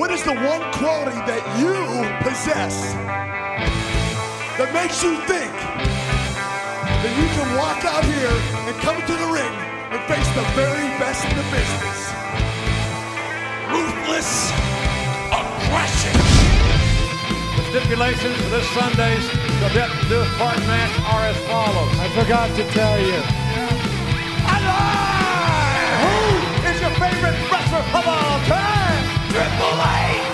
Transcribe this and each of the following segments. What is the one quality that you possess that makes you think that you can walk out here and come to the ring and face the very best in the business? Ruthless aggression. The stipulations for this Sunday's Death Part match are as follows. I forgot to tell you. Alive! Who is your favorite wrestler of all time? Triple H!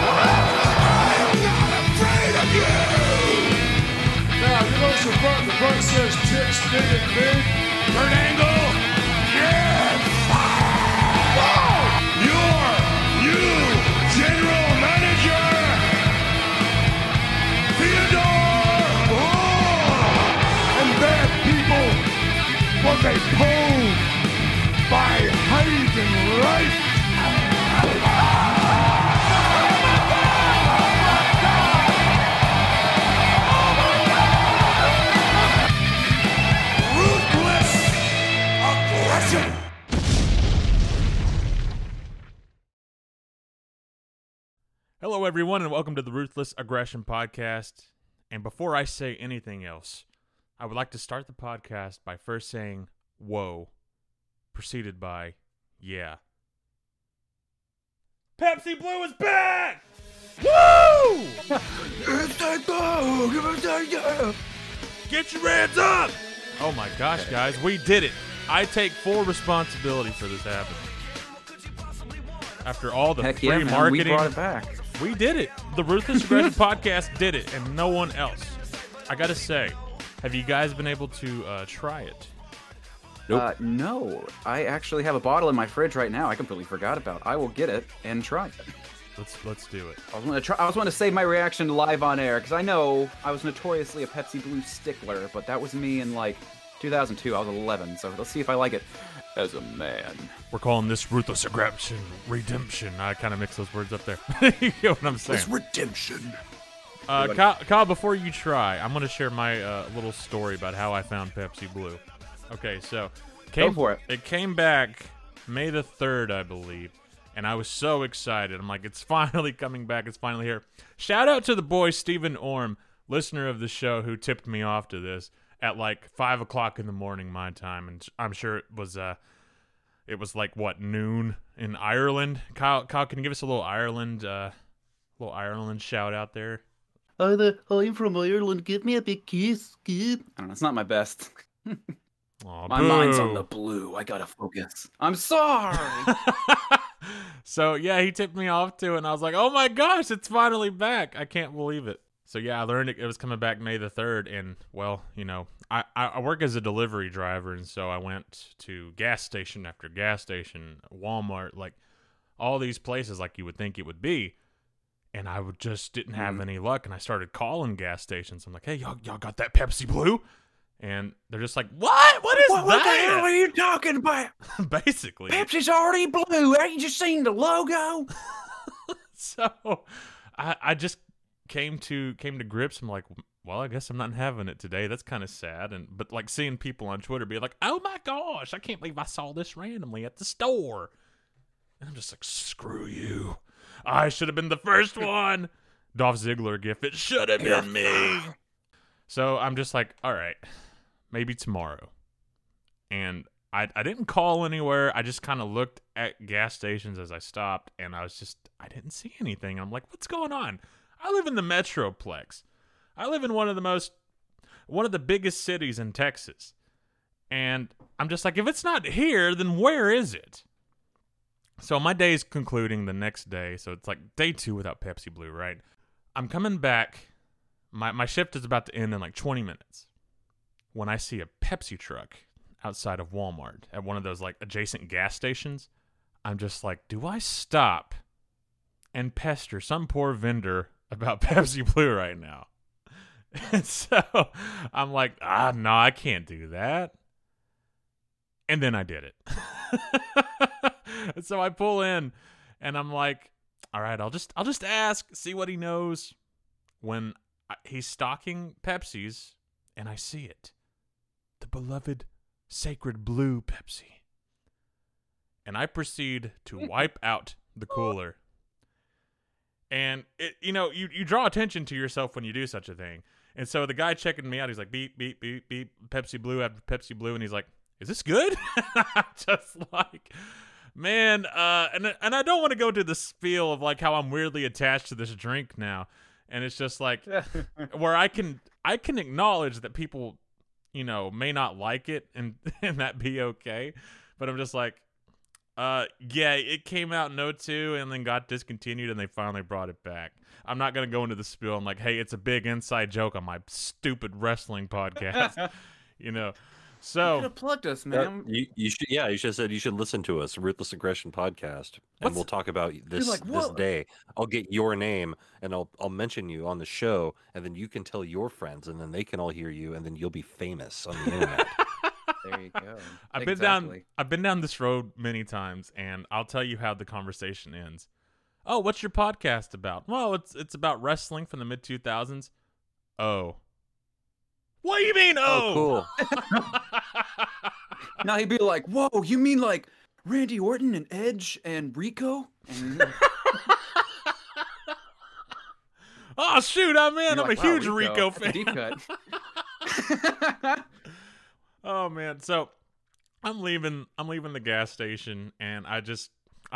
I'm not afraid of you! Now, you know so far, the book says chicks big and big. Kurt Angle, yes! Whoa! You're you, General Manager Theodore Long! And that people was a pole by height and right. Hello, everyone, and welcome to the Ruthless Aggression Podcast. And before I say anything else, I would like to start the podcast by first saying, whoa, preceded by, yeah. Pepsi Blue is back! Woo! Get your hands up! Oh my gosh, guys, we did it. I take full responsibility for this happening. After all the free marketing, we brought it back. We did it. The Ruthless Aggression Podcast did it, and no one else. I gotta say, have you guys been able to try it? Nope. No, I actually have a bottle in my fridge right now. I completely forgot about. I will get it and try it. Let's do it. I was going to save my reaction live on air because I know I was notoriously a Pepsi Blue stickler, but that was me in like 2002. I was 11, so let's see if I like it as a man. We're calling this Ruthless Aggression Redemption. I kind of mixed those words up there. You know what I'm saying? It's redemption. Kyle, before you try, I'm going to share my little story about how I found Pepsi Blue. Okay, so it came back May the 3rd, I believe, and I was so excited. I'm like, it's finally coming back. It's finally here. Shout out to the boy, Stephen Orm, listener of the show, who tipped me off to this at like 5 o'clock in the morning my time, and I'm sure it was like, what, noon in Ireland? Kyle, can you give us a little Ireland shout out there? Hi there. I'm from Ireland. Give me a big kiss. I don't know. It's not my best. Aww, my mind's on the blue. I gotta focus. I'm sorry. So yeah, he tipped me off too, and I was like, oh my gosh, it's finally back. I can't believe it. So yeah, I learned it was coming back May the 3rd, and well, you know, I work as a delivery driver, and so I went to gas station after gas station, Walmart, like all these places like you would think it would be. And I would just didn't have any luck, and I started calling gas stations. I'm like, hey, y'all got that Pepsi Blue? And they're just like, what? What the hell are you talking about? Basically. Pepsi's already blue. Ain't you just seen the logo? So I just came to grips. I'm like, well, I guess I'm not having it today. That's kind of sad. But like seeing people on Twitter be like, oh my gosh, I can't believe I saw this randomly at the store. And I'm just like, screw you. I should have been the first one. Dolph Ziggler gif. It should have been me. So I'm just like, all right, maybe tomorrow. And I didn't call anywhere. I just kind of looked at gas stations as I stopped, and I didn't see anything. I'm like, what's going on? I live in the Metroplex. I live in one of the biggest cities in Texas. And I'm just like, if it's not here, then where is it? So my day's concluding the next day. So it's like day 2 without Pepsi Blue, right? I'm coming back. My shift is about to end in like 20 minutes when I see a Pepsi truck outside of Walmart at one of those like adjacent gas stations. I'm just like, do I stop and pester some poor vendor about Pepsi Blue right now? And so I'm like, no, I can't do that. And then I did it. And so I pull in and I'm like, all right, I'll just ask, see what he knows. When he's stocking Pepsis, and I see it. The beloved sacred blue Pepsi. And I proceed to wipe out the cooler And it, you know, you draw attention to yourself when you do such a thing. And so the guy checking me out, he's like, beep, beep, beep, beep, Pepsi Blue after Pepsi Blue. And he's like, is this good? I'm just like, man. And I don't want to go to the spiel of like how I'm weirdly attached to this drink now. And it's just like where I can acknowledge that people, you know, may not like it and that be okay. But I'm just like, yeah, it came out in 2002 and then got discontinued and they finally brought it back. I'm not going to go into the spiel. I'm like, hey, it's a big inside joke on my stupid wrestling podcast, you know. So you should have plugged us, man. You should, yeah, you should have said you should listen to us, Ruthless Aggression Podcast, and we'll talk about this this day. I'll get your name and I'll mention you on the show, and then you can tell your friends, and then they can all hear you, and then you'll be famous on the internet. There you go. I've been down this road many times, and I'll tell you how the conversation ends. Oh, what's your podcast about? Well, it's about wrestling from the mid 2000s. Oh, what do you mean? Oh, cool. Now he'd be like, "Whoa, you mean like Randy Orton and Edge and Rico?" Oh shoot, I'm in. I'm like, a huge Rico fan. Deep cut. Oh man, so I'm leaving the gas station, and I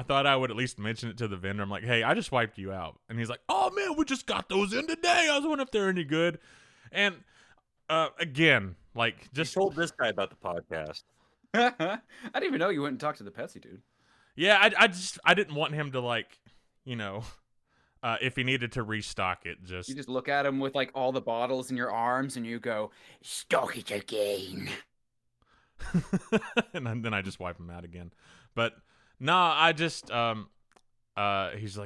thought I would at least mention it to the vendor. I'm like, hey, I just wiped you out. And he's like, oh man, we just got those in today. I was wondering if they're any good. And again, like, just told this guy about the podcast. I didn't even know you went and talked to the Pepsi dude. Yeah, I didn't want him to, like, you know, if he needed to restock it, just you just look at him with like all the bottles in your arms and you go, stock it again. And then I just wipe him out again. But nah, I just he's like,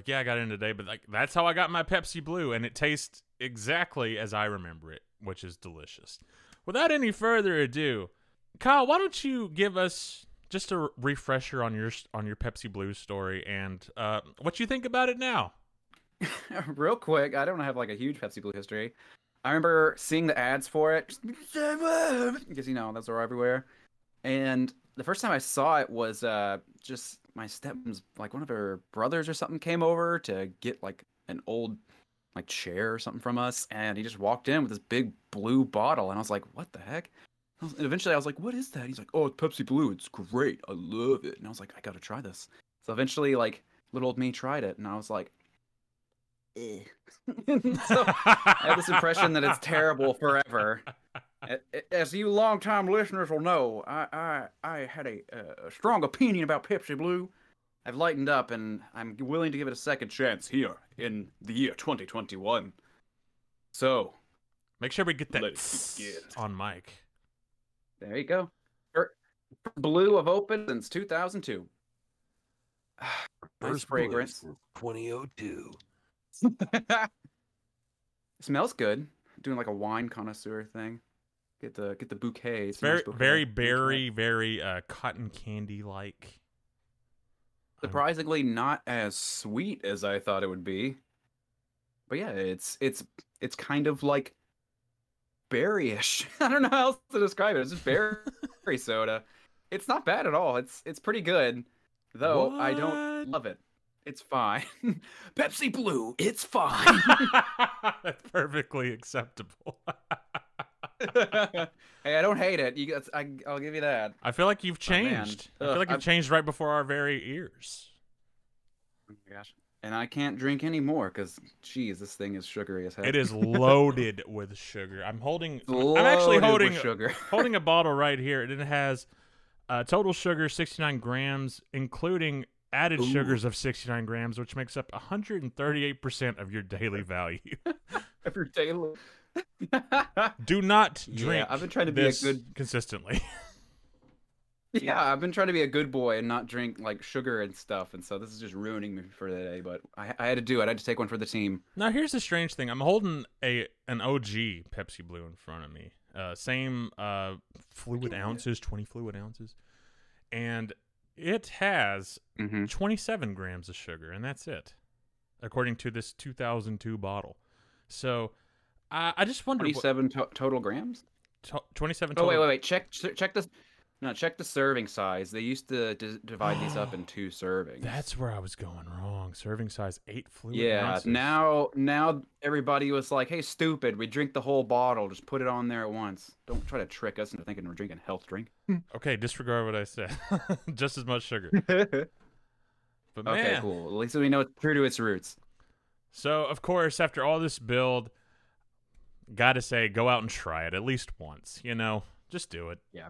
yeah, I got in today, but like that's how I got my Pepsi Blue, and it tastes exactly as I remember it, which is delicious. Without any further ado, Kyle, why don't you give us just a refresher on your Pepsi Blue story and what you think about it now? Real quick, I don't have like a huge Pepsi Blue history. I remember seeing the ads for it because, you know, those are everywhere. And the first time I saw it was just my stepmom's, like one of her brothers or something came over to get like an old like chair or something from us. And he just walked in with this big blue bottle. And I was like, what the heck? And eventually I was like, what is that? He's like, oh, it's Pepsi Blue. It's great. I love it. And I was like, I got to try this. So eventually, like, little old me tried it. And I was like, so I have this impression that it's terrible forever. As you long-time listeners will know, I had a strong opinion about Pepsi Blue. I've lightened up, and I'm willing to give it a second chance here in the year 2021. So, make sure we get that on mic. There you go. Blue have opened since 2002. First fragrance. 2002. Smells good. Doing like a wine connoisseur thing. Get the bouquet. It's very bouquet. Very berry, very cotton candy like. Surprisingly, not as sweet as I thought it would be. But yeah, it's kind of like berryish. I don't know how else to describe it. It's just berry soda. It's not bad at all. It's pretty good, though. What? I don't love it. It's fine. Pepsi Blue, it's fine. That's perfectly acceptable. Hey, I don't hate it. I'll give you that. I feel like you've changed. I feel like you've changed right before our very ears. Oh my gosh. And I can't drink any more because, geez, this thing is sugary as hell. It is loaded with sugar. I'm actually holding a bottle right here. It has total sugar, 69 grams, including added sugars of 69 grams, which makes up 138% of your daily value. Of your daily. Do not drink. Yeah, I've been trying to be a good consistently. Yeah, I've been trying to be a good boy and not drink like sugar and stuff, and so this is just ruining me for the day. But I had to do it. I had to take one for the team. Now here's the strange thing. I'm holding an OG Pepsi Blue in front of me. Same fluid ounces, 20 fluid ounces, and it has 27 grams of sugar, and that's it, according to this 2002 bottle. So I just wonder. 27 total grams? 27 total. Oh, wait. Check this. Now check the serving size. They used to divide these up in 2 servings. That's where I was going wrong. Serving size 8 fluid. Yeah. Ounces. Now everybody was like, "Hey, stupid! We drink the whole bottle. Just put it on there at once. Don't try to trick us into thinking we're drinking health drink." Okay, disregard what I said. Just as much sugar. But man, okay, cool. At least we know it's true to its roots. So of course, after all this build, gotta say, go out and try it at least once. You know, just do it. Yeah.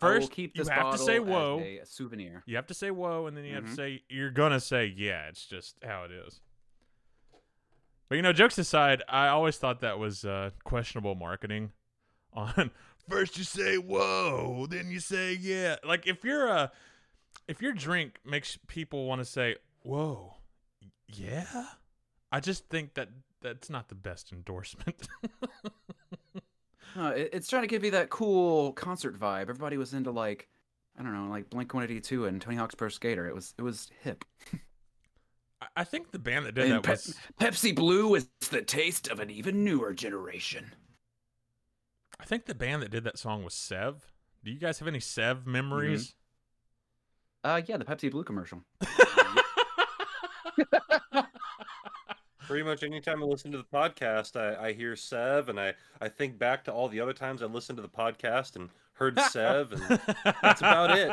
First, keep this bottle to say whoa. A souvenir. You have to say whoa, and then you have to say, you're going to say, yeah, it's just how it is. But, you know, jokes aside, I always thought that was questionable marketing on first you say whoa, then you say yeah. Like, if your drink makes people want to say, whoa, yeah, I just think that that's not the best endorsement. It's trying to give you that cool concert vibe. Everybody was into, like, I don't know, like Blink-182 and Tony Hawk's Pro Skater. It was hip. I think the band that did that was Pepsi Blue is the taste of an even newer generation. I think the band that did that song was Sev. Do you guys have any Sev memories? Yeah, the Pepsi Blue commercial. Pretty much anytime I listen to the podcast, I hear Sev, and I think back to all the other times I listened to the podcast and heard Sev, and that's about it.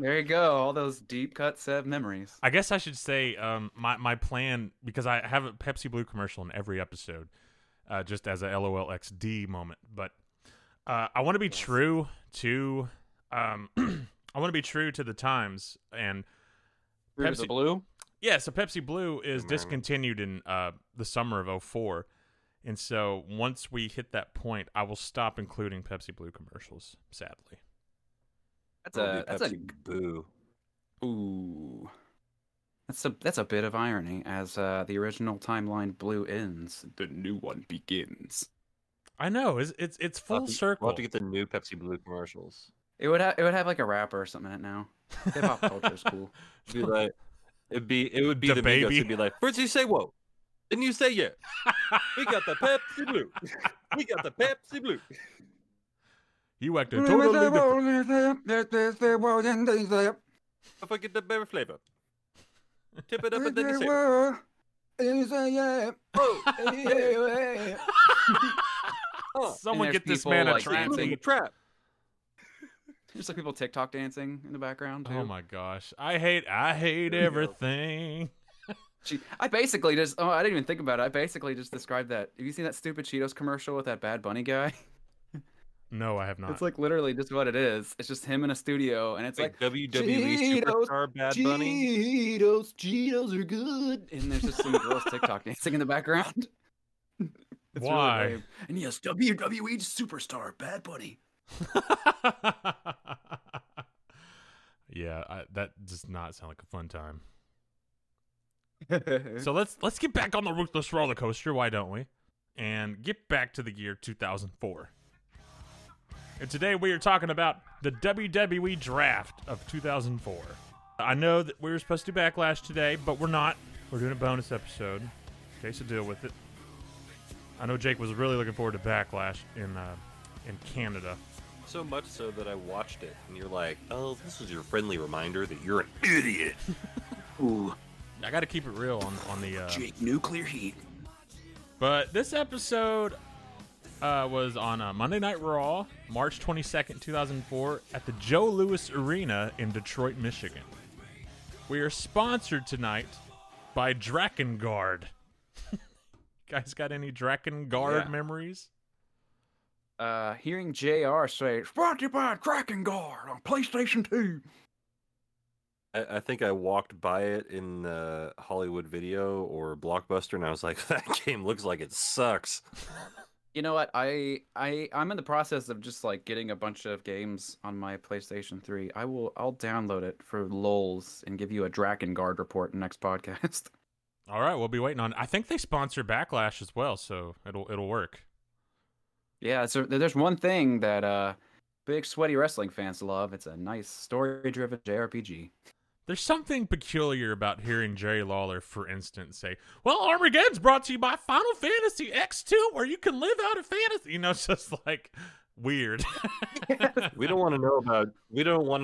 There you go. All those deep cut Sev memories. I guess I should say my plan, because I have a Pepsi Blue commercial in every episode, just as a LOLXD moment. But I want to be true to I want to be true to the times and true Pepsi to the Blue. Yeah, so Pepsi Blue is discontinued in the summer of 2004. And so once we hit that point, I will stop including Pepsi Blue commercials, sadly. That's a boo. Ooh. That's a bit of irony, as the original timeline Blue ends, the new one begins. I know, it's full circle. We'll have to get the new Pepsi Blue commercials. It would have like a rapper or something in it now. Hip hop culture is cool. It'd be like It would be the Migos. It'd be like, first you say whoa, then you say yeah. We got the Pepsi Blue. We got the Pepsi Blue. You acted totally different. If I get the berry flavor, tip it up and then you say whoa. Someone get this man a trap. Just like people TikTok dancing in the background too. Oh my gosh, I hate everything. I didn't even think about it. I basically just described that. Have you seen that stupid Cheetos commercial with that Bad Bunny guy? No, I have not. It's like literally just what it is. It's just him in a studio, and it's like WWE superstar Bad Bunny. Cheetos are good, and there's just some girls TikTok dancing in the background. It's why? Really, and yes, WWE superstar Bad Bunny. Yeah, that does not sound like a fun time. So let's get back on the ruthless roller coaster, why don't we? And get back to the year 2004. And today we are talking about the WWE Draft of 2004. I know that we were supposed to do Backlash today, but we're not. We're doing a bonus episode. Okay, so deal with it. I know Jake was really looking forward to Backlash in Canada. So much so that I watched it, and you're like, oh, this is your friendly reminder that you're an idiot. Ooh. I gotta keep it real on the... Jake Nuclear Heat. But this episode was on Monday Night Raw, March 22nd, 2004, at the Joe Louis Arena in Detroit, Michigan. We are sponsored tonight by Drakengard. Guys got any Drakengard memories? Hearing JR say, sponsored by Drakengard on PlayStation 2. I think I walked by it in Hollywood Video or Blockbuster, and I was like, that game looks like it sucks. You know what? I'm in the process of just like getting a bunch of games on my PlayStation 3. I'll download it for lulz and give you a Drakengard report in next podcast. All right, we'll be waiting on it. I think they sponsor Backlash as well, so it'll work. Yeah, so there's one thing that big sweaty wrestling fans love. It's a nice story-driven JRPG. There's something peculiar about hearing Jerry Lawler, for instance, say, well, Armageddon's brought to you by Final Fantasy X2, where you can live out a fantasy. You know, it's just like, weird. We don't want to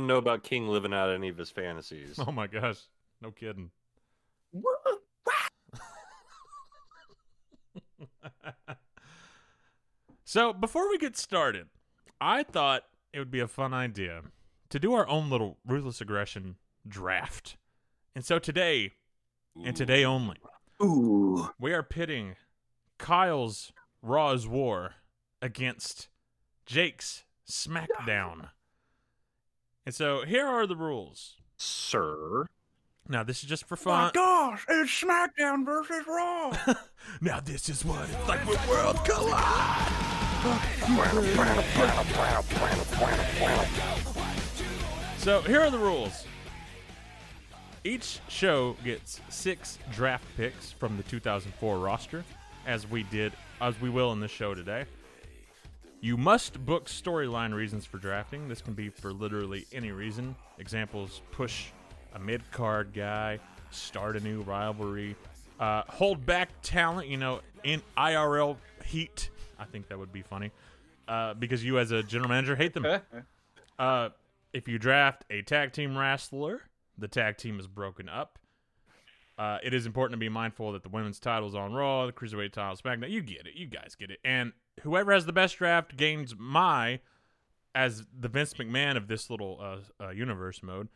know about King living out any of his fantasies. Oh my gosh, no kidding. So before we get started, I thought it would be a fun idea to do our own little Ruthless Aggression draft. And so today, and today only, we are pitting Kyle's Raw's War against Jake's Smackdown. And so here are the rules. Sir. Now, this is just for fun. Oh my gosh, it's SmackDown versus Raw. Now, this is what it's like with World Collide. So, here are the rules. Each show gets 6 draft picks from the 2004 roster, as we will in this show today. You must book storyline reasons for drafting. This can be for literally any reason. Examples: push a mid-card guy, start a new rivalry, hold back talent, in IRL heat. I think that would be funny, because you as a general manager hate them. If you draft a tag team wrestler, the tag team is broken up. It is important to be mindful that the women's title is on Raw, the Cruiserweight title is SmackDown. You get it. You guys get it. And whoever has the best draft gains as the Vince McMahon of this little universe mode,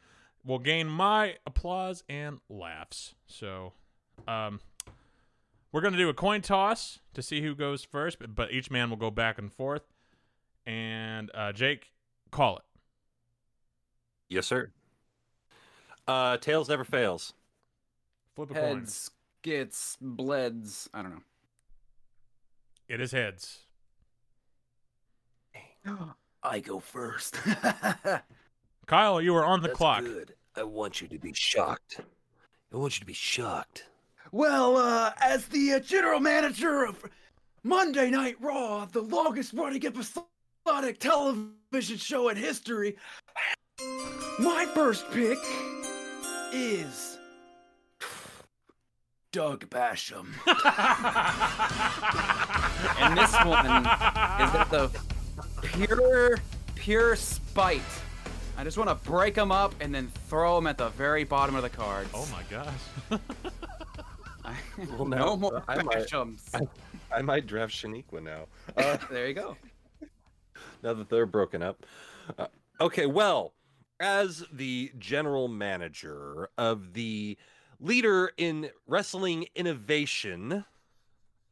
will gain my applause and laughs. So, we're going to do a coin toss to see who goes first, but each man will go back and forth. And, Jake, call it. Yes, sir. Tails never fails. Flip a coin. Heads, gets, bleds. I don't know. It is heads. I go first. Kyle, you are on the clock. Good. I want you to be shocked. Well, as the general manager of Monday Night Raw, the longest-running episodic television show in history, my first pick is Doug Basham. And this one is at the pure spite. I just want to break them up and then throw them at the very bottom of the cards. Oh my gosh. I might draft Shaniqua now. There you go. Now that they're broken up. Okay, well, as the general manager of the leader in wrestling innovation,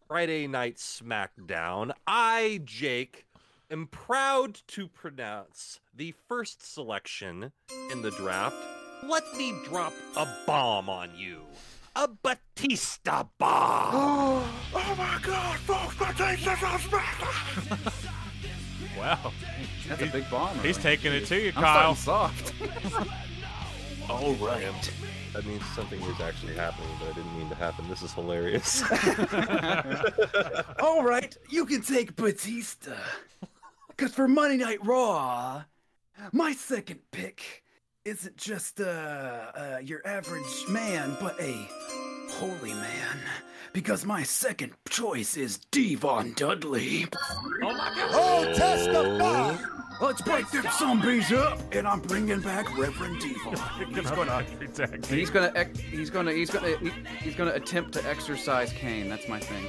Friday Night SmackDown, I, Jake, I'm proud to pronounce the first selection in the draft. Let me drop a bomb on you. A Batista bomb. Oh my God, folks, Batista's on SmackDown. Wow. That's a big bomb. He's taking it to you, Kyle. I'm soft. All right. That means something is actually happening, but I didn't mean to happen. This is hilarious. All right, you can take Batista. Because for Monday Night Raw, my second pick isn't just your average man, but a holy man. Because my second choice is Devon Dudley. Oh, my God. Oh, testify! Let's break them zombies up, and I'm bringing back Reverend Devon. He's gonna attempt to exorcise Kane. That's my thing.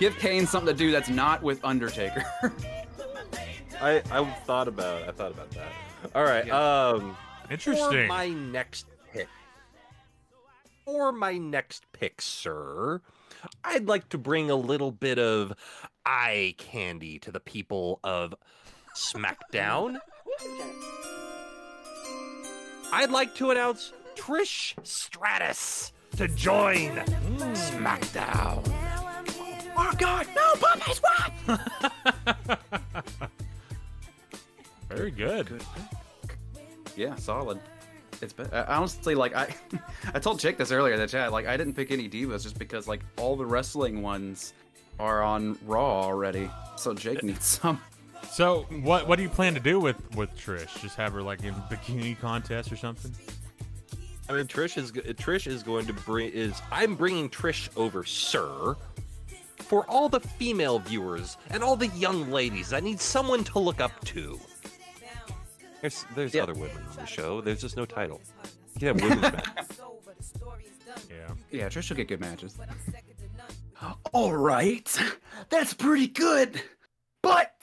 Give Kane something to do that's not with Undertaker. I thought about that. All right. Yeah. Interesting. For my next pick, sir, I'd like to bring a little bit of eye candy to the people of SmackDown. I'd like to announce Trish Stratus to join SmackDown. Oh my God, no, Bumpy's what? Very good. Yeah, solid. It's been, honestly, like I told Jake this earlier in the chat. Like I didn't pick any divas just because like all the wrestling ones are on Raw already. So Jake needs some. So what do you plan to do with Trish? Just have her like in bikini contest or something? I mean, I'm bringing Trish over, sir, for all the female viewers and all the young ladies. I need someone to look up to. There's other women on the show. There's just no title. You can have women's matches. Yeah, Trish will get good matches. All right. That's pretty good. But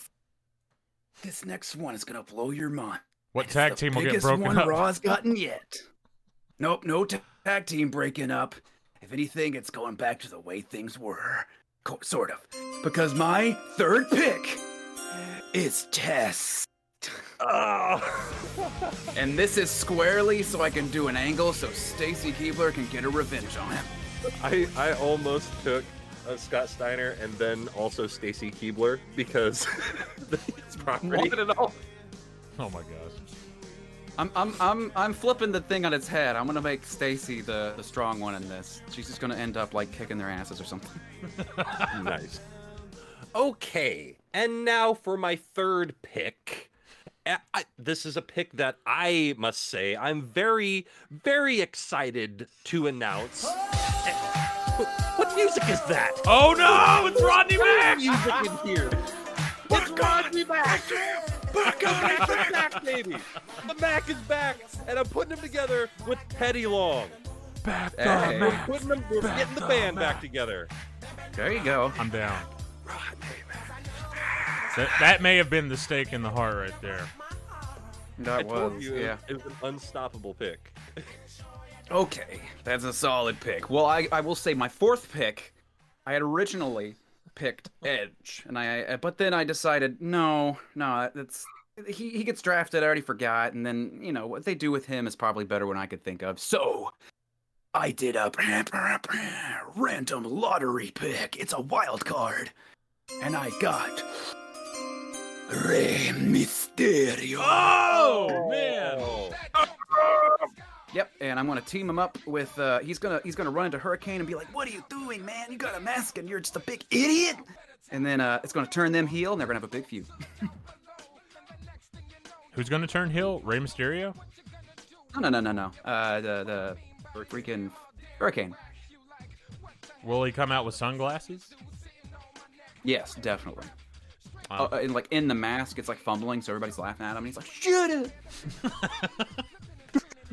this next one is going to blow your mind. What tag team will get broken up? Biggest one Raw's gotten yet. Nope, no tag team breaking up. If anything, it's going back to the way things were. Sort of. Because my third pick is Tess. Oh. And this is squarely so I can do an angle so Stacy Keebler can get a revenge on him. I almost took Scott Steiner and then also Stacy Keebler because it's property. Oh my gosh. I'm flipping the thing on its head. I'm gonna make Stacy the strong one in this. She's just gonna end up like kicking their asses or something. Nice. Okay, and now for my third pick. This is a pick that I must say I'm very, very excited to announce. What music is that? Oh no! It's Rodney Mack! Music in here. It's Rodney Mack! Back on it, Mack, baby! The Mack is back, and I'm putting him together with Teddy Long. Back on Mack! We're getting the band back together. There you go. I'm down. Rodney Mack. That may have been the stake in the heart right there. That was, yeah. It was an unstoppable pick. Okay, that's a solid pick. Well, I will say my fourth pick, I had originally picked Edge, and but then I decided no, that's he gets drafted. I already forgot, and then you know what they do with him is probably better than I could think of. So I did a random lottery pick. It's a wild card, and I got Rey Mysterio. Oh man! Yep, and I'm gonna team him up with. He's gonna run into Hurricane and be like, "What are you doing, man? You got a mask and you're just a big idiot." And then it's gonna turn them heel, and they're gonna have a big feud. Who's gonna turn heel? Rey Mysterio? No. The freaking Hurricane. Will he come out with sunglasses? Yes, definitely. Wow. And like in the mask, it's like fumbling, so everybody's laughing at him, and he's like, "Shoot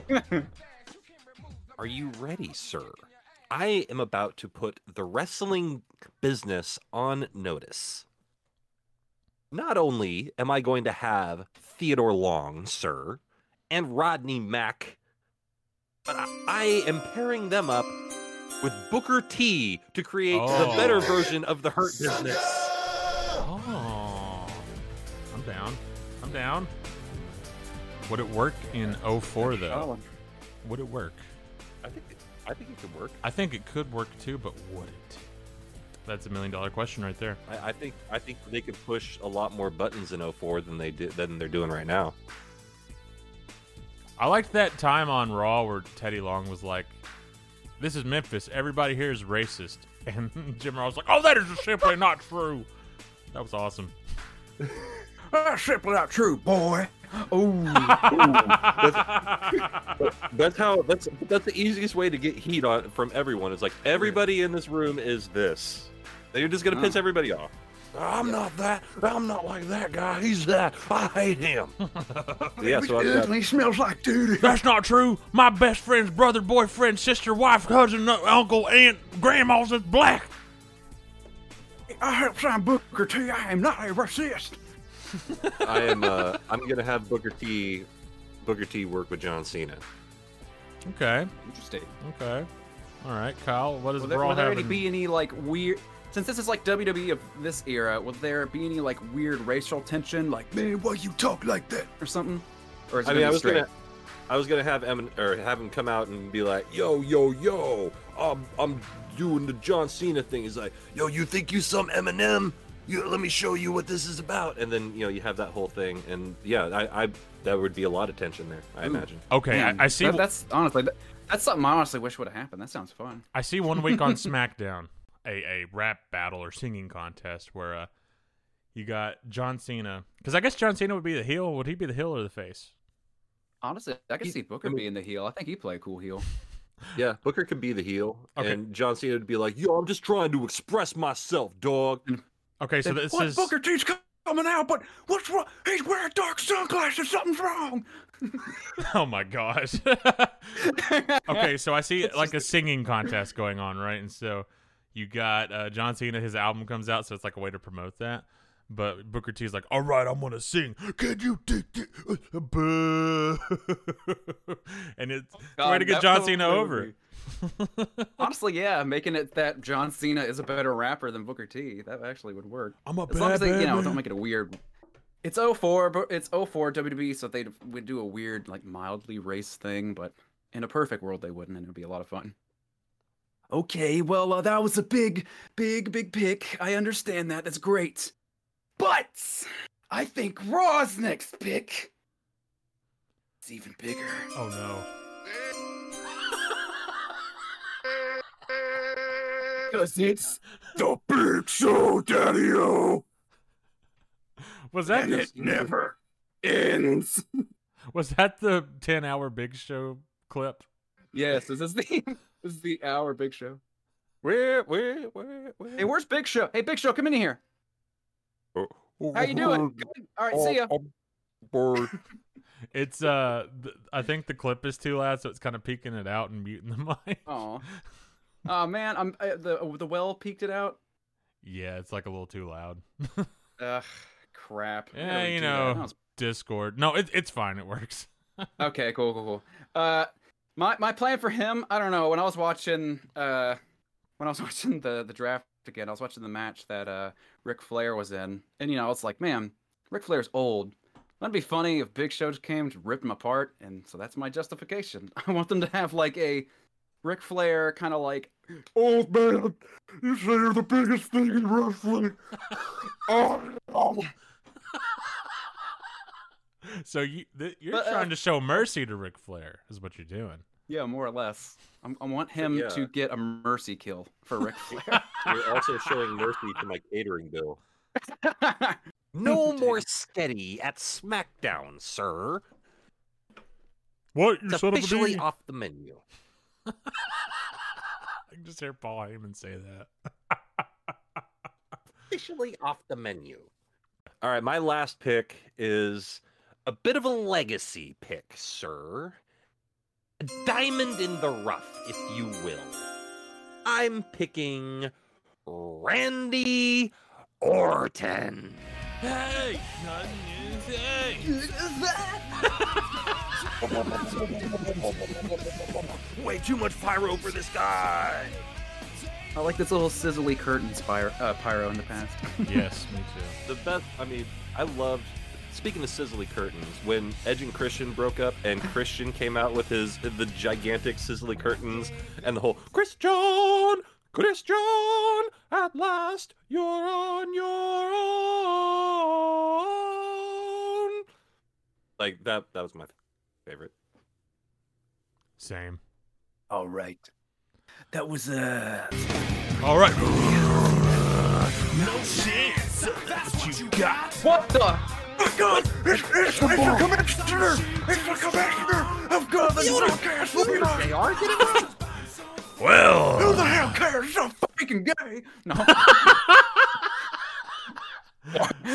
it!" Are you ready, sir? I am about to put the wrestling business on notice. Not only am I going to have Theodore Long, sir, and Rodney Mack, but I am pairing them up with Booker T to create the better version of the Hurt Business. Oh, I'm down. Would it work in 2004 though? Would it work? I think it could work. I think it could work too, but would it? That's $1 million question right there. I think they could push a lot more buttons in 2004 than they're doing right now. I liked that time on Raw where Teddy Long was like, "This is Memphis. Everybody here is racist," and Jim Ross was like, "Oh, that is just simply not true." That was awesome. That's simply not true, boy. Oh, that's the easiest way to get heat on from everyone. It's like everybody in this room is this. They're just gonna piss everybody off. I'm not that. I'm not like that guy. He's that. I hate him. Yeah, so he smells like duty. That's not true. My best friend's brother, boyfriend, sister, wife, cousin, uncle, aunt, grandma's is black. I help sign Booker T. I am not a racist. I'm gonna have Booker T work with John Cena. Okay. Interesting. Okay. All right, Kyle. What is Raw having? Will there be any like weird? Since this is like WWE of this era, will there be any like weird racial tension? Like, man, why you talk like that, or something? Or is it I was gonna have him come out and be like, yo, I'm doing the John Cena thing. He's like, yo, you think you some Eminem? Let me show you what this is about, and then you have that whole thing, and I that would be a lot of tension there, I imagine. Okay, I see. That's honestly, that's something I honestly wish would have happened. That sounds fun. I see one week on SmackDown, a rap battle or singing contest where you got John Cena, because I guess John Cena would be the heel. Would he be the heel or the face? Honestly, I could see Booker being the heel. I think he played a cool heel. Yeah, Booker can be the heel, okay. And John Cena would be like, "Yo, I'm just trying to express myself, dog." Okay, so this is Booker T's coming out, but what's wrong? He's wearing dark sunglasses. Something's wrong. Oh my gosh. Okay, so I see like a singing contest going on, right? And so you got John Cena. His album comes out, so it's like a way to promote that. But Booker T is like, all right, I'm going to sing. Can you take it? Boo. And it's a way to get John Cena over. Honestly, yeah, making it that John Cena is a better rapper than Booker T. That actually would work. I'm a bad, as long as they, you know, don't make it a weird. It's 04, but it's 04 WWE, so they would do a weird, like, mildly race thing. But in a perfect world, they wouldn't, and it would be a lot of fun. Okay, well, that was a big pick. I understand that. That's great. But I think Raw's next pick is even bigger. Oh no. Because it's the Big Show, Daddy-O. Was that it never ends. Was that the 10-hour Big Show clip? Yes, this is the hour Big Show. Where? Hey, where's Big Show? Hey, Big Show, come in here. How you doing? Good. All right, see ya. It's I think the clip is too loud, so it's kind of peeking it out and muting the mic. Oh man, I'm the well peeked it out. Yeah, it's like a little too loud. Ugh, crap. Yeah, you know, Discord. No, it's fine. It works. Okay, cool. My plan for him, I don't know. When I was watching the draft. Again, I was watching the match that Ric Flair was in, and you know, it's like, man, Ric Flair's old. That'd be funny if Big Show came to rip him apart, and so that's my justification. I want them to have like a Ric Flair kind of like, "Oh man, you say you're the biggest thing in wrestling." Oh. So you're trying to show mercy to Ric Flair, is what you're doing. Yeah, more or less. I want him to get a mercy kill for Ric Flair. You're also showing mercy to my catering bill. No more steady at SmackDown, sir. What? It's officially off the menu. I can just hear Paul Heyman say that. Officially off the menu. All right, my last pick is a bit of a legacy pick, sir. A diamond in the rough, if you will. I'm picking Randy Orton. Hey, not new day. Way too much pyro for this guy. I like this little sizzly curtains pyro in the past. Yes, me too. The best, I mean, I loved... Speaking of sizzly curtains, when Edge and Christian broke up and Christian came out with the gigantic sizzly curtains and the whole Christian, at last you're on your own. Like that was my favorite. Same. All right. That was all right. No chance. That's what you got. What the? Oh my God! It's the commissioner! It's the commissioner of God! The hellcats looking on! They are getting on? Well... Who the hell cares? So fucking gay! No.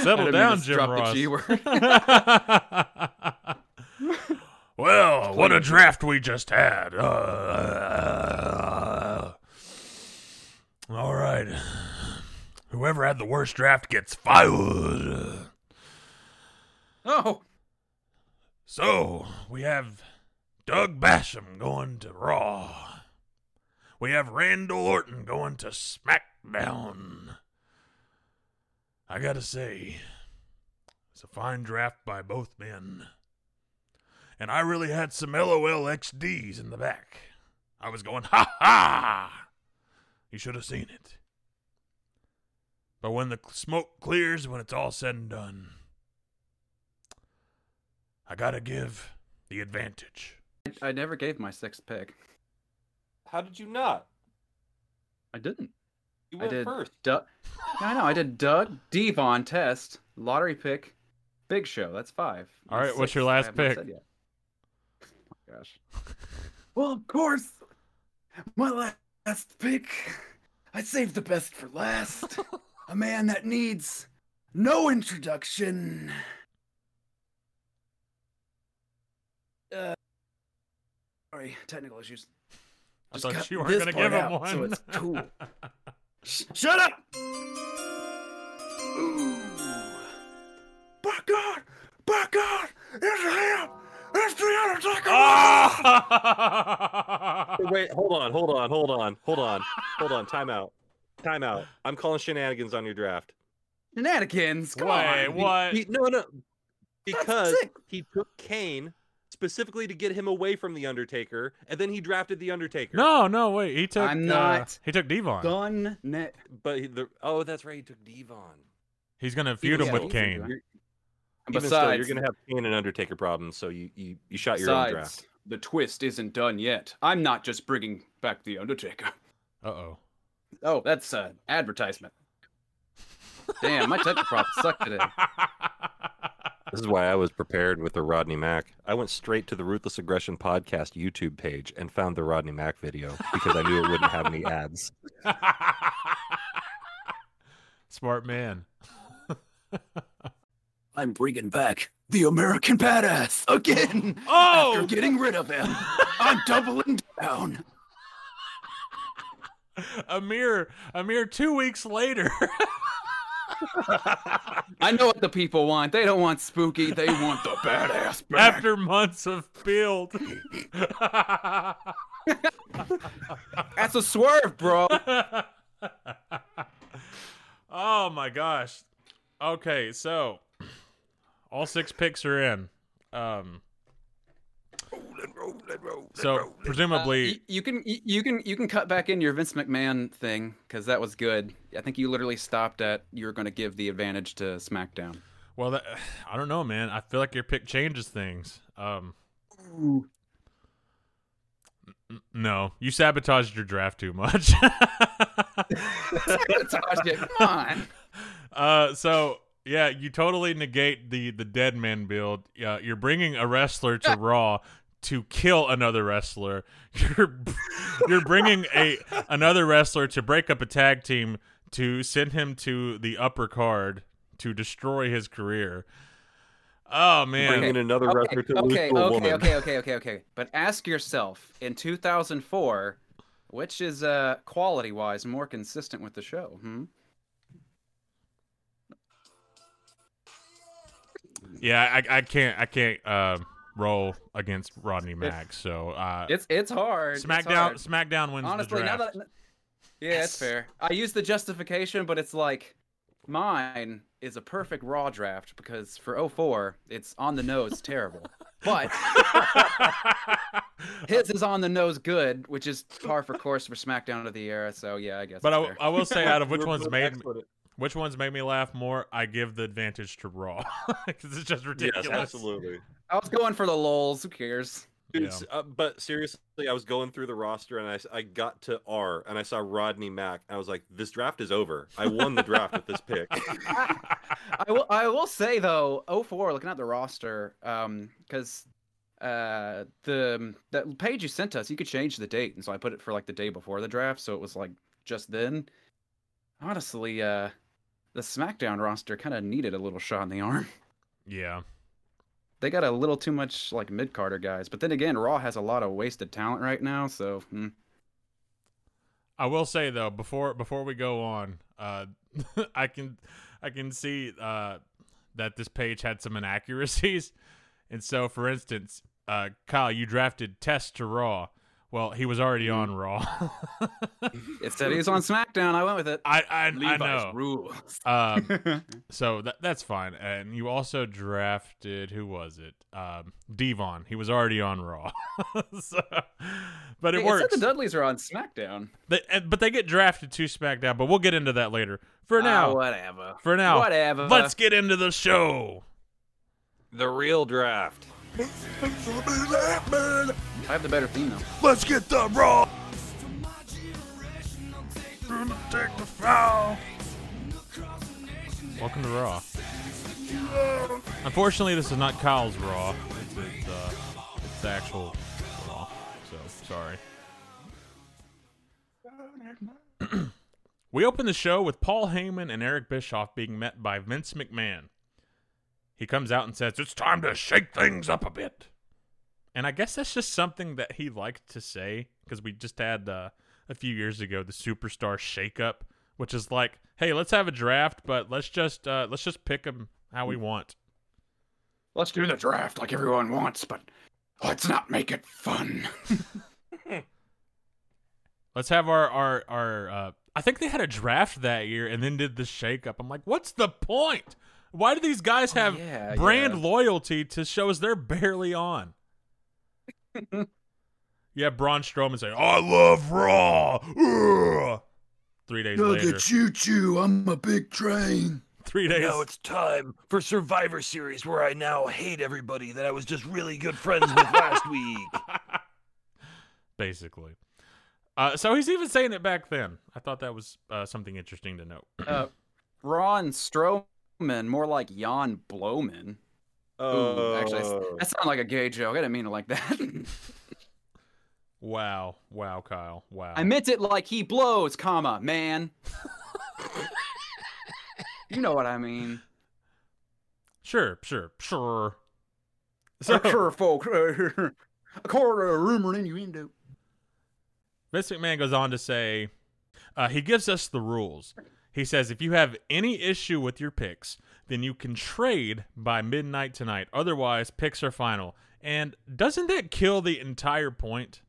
Settle down, Jim Ross. Well, what a draft we just had. All right. Whoever had the worst draft gets fired. Oh. So, we have Doug Basham going to Raw. We have Randall Orton going to SmackDown. I gotta say, it's a fine draft by both men. And I really had some LOLXDs in the back. I was going, ha! You should have seen it. But when the smoke clears, when it's all said and done... I gotta give the advantage. I never gave my sixth pick. How did you not? I didn't. You went first. I know, I did Doug, Devon, Test, lottery pick, Big Show. That's five. All right, what's your last pick? Oh, my gosh. Well, of course, My last pick. I saved the best for last. A man that needs no introduction. Sorry, technical issues. I just thought you weren't going to give him one. So it's cool. Shut up! Ooh. By God! It's him! It's the Undertaker! Oh! Wait, hold on. Time out. I'm calling shenanigans on your draft. Shenanigans? Come on. What? No. Because he took Kane specifically to get him away from the Undertaker, and then he drafted the Undertaker. No, wait. He took. I'm not. He took Devon. Done. Oh, that's right. He took Devon. He's gonna feud him with Kane. Besides, you're gonna have Kane and Undertaker problems. So you shot your own draft. The twist isn't done yet. I'm not just bringing back the Undertaker. Oh, that's an advertisement. Damn, my technical props suck today. This is why I was prepared with the Rodney Mack. I went straight to the Ruthless Aggression Podcast YouTube page and found the Rodney Mack video because I knew it wouldn't have any ads. Smart man. I'm bringing back the American Badass again. Oh! After getting rid of him, I'm doubling down. A mere 2 weeks later. I know what the people want. They don't want spooky. They want the badass back. After months of build. That's a swerve, bro. Oh, my gosh. Okay, so all 6 picks are in. So presumably you can cut back in your Vince McMahon thing because that was good. I think you literally stopped at you were going to give the advantage to SmackDown. Well, I don't know, man. I feel like your pick changes things. No, you sabotaged your draft too much. Sabotaged it. Come on. So. Yeah, you totally negate the dead man build. You're bringing a wrestler to Raw to kill another wrestler. You're bringing another wrestler to break up a tag team to send him to the upper card to destroy his career. Oh man, bringing another wrestler to lose to a woman. Okay. But ask yourself in 2004, which is quality wise more consistent with the show? Yeah, I can't roll against Rodney Mack, so it's hard. SmackDown wins. Honestly, the draft. That's fair. I use the justification, but it's like mine is a perfect Raw draft because for 04, it's on the nose terrible, but his is on the nose good, which is par for course for SmackDown of the era. So yeah, I guess. But I will say, out of which one's made. Which ones made me laugh more? I give the advantage to Raw because it's just ridiculous. Yes, absolutely. I was going for the lulz. Who cares? Dude, yeah. But seriously, I was going through the roster and I got to R and I saw Rodney Mack. And I was like, this draft is over. I won the draft with this pick. I will say though, 04, looking at the roster, because the page you sent us, you could change the date, and so I put it for like the day before the draft, so it was like just then. Honestly, the SmackDown roster kind of needed a little shot in the arm. Yeah. They got a little too much, like, mid-carder guys. But then again, Raw has a lot of wasted talent right now, so... I will say, though, before we go on, I can see that this page had some inaccuracies. And so, for instance, Kyle, you drafted Test to Raw. Well, he was already on Raw. It said he was on SmackDown. I went with it. I know. Rules. So that's fine. And you also drafted, who was it? Devon. He was already on Raw. But it works. It said the Dudleys are on SmackDown. But they get drafted to SmackDown. But we'll get into that later. For now. Whatever. Let's get into the show. The real draft. I have the better theme though. Let's get the Raw. Welcome to Raw. Unfortunately, this is not Kyle's Raw. It's the actual Raw. So sorry. We open the show with Paul Heyman and Eric Bischoff being met by Vince McMahon. He comes out and says, "It's time to shake things up a bit." And I guess that's just something that he liked to say, because we just had a few years ago the Superstar Shake-Up, which is like, hey, let's have a draft, but let's just pick them how we want. Let's do the draft like everyone wants, but let's not make it fun. Let's have our I think they had a draft that year and then did the shakeup. I'm like, what's the point? Why do these guys have brand loyalty to shows they're barely on? Yeah, Braun Strowman saying, "I love Raw." Ugh. 3 days later. Look at choo-choo, I'm a big train. 3 days. Now it's time for Survivor Series, where I now hate everybody that I was just really good friends with last week. Basically. So he's even saying it back then. I thought that was something interesting to note. Ron Strowman, more like Jan Blowman. Oh. Ooh, actually, that sounded like a gay joke. I didn't mean it like that. Wow. Wow, Kyle. Wow. I meant it like he blows, comma, man. You know what I mean. Sure. So, sure, folks. According to rumor and innuendo. Vince McMahon goes on to say, he gives us the rules. He says, if you have any issue with your picks, then you can trade by midnight tonight. Otherwise, picks are final. And doesn't that kill the entire point?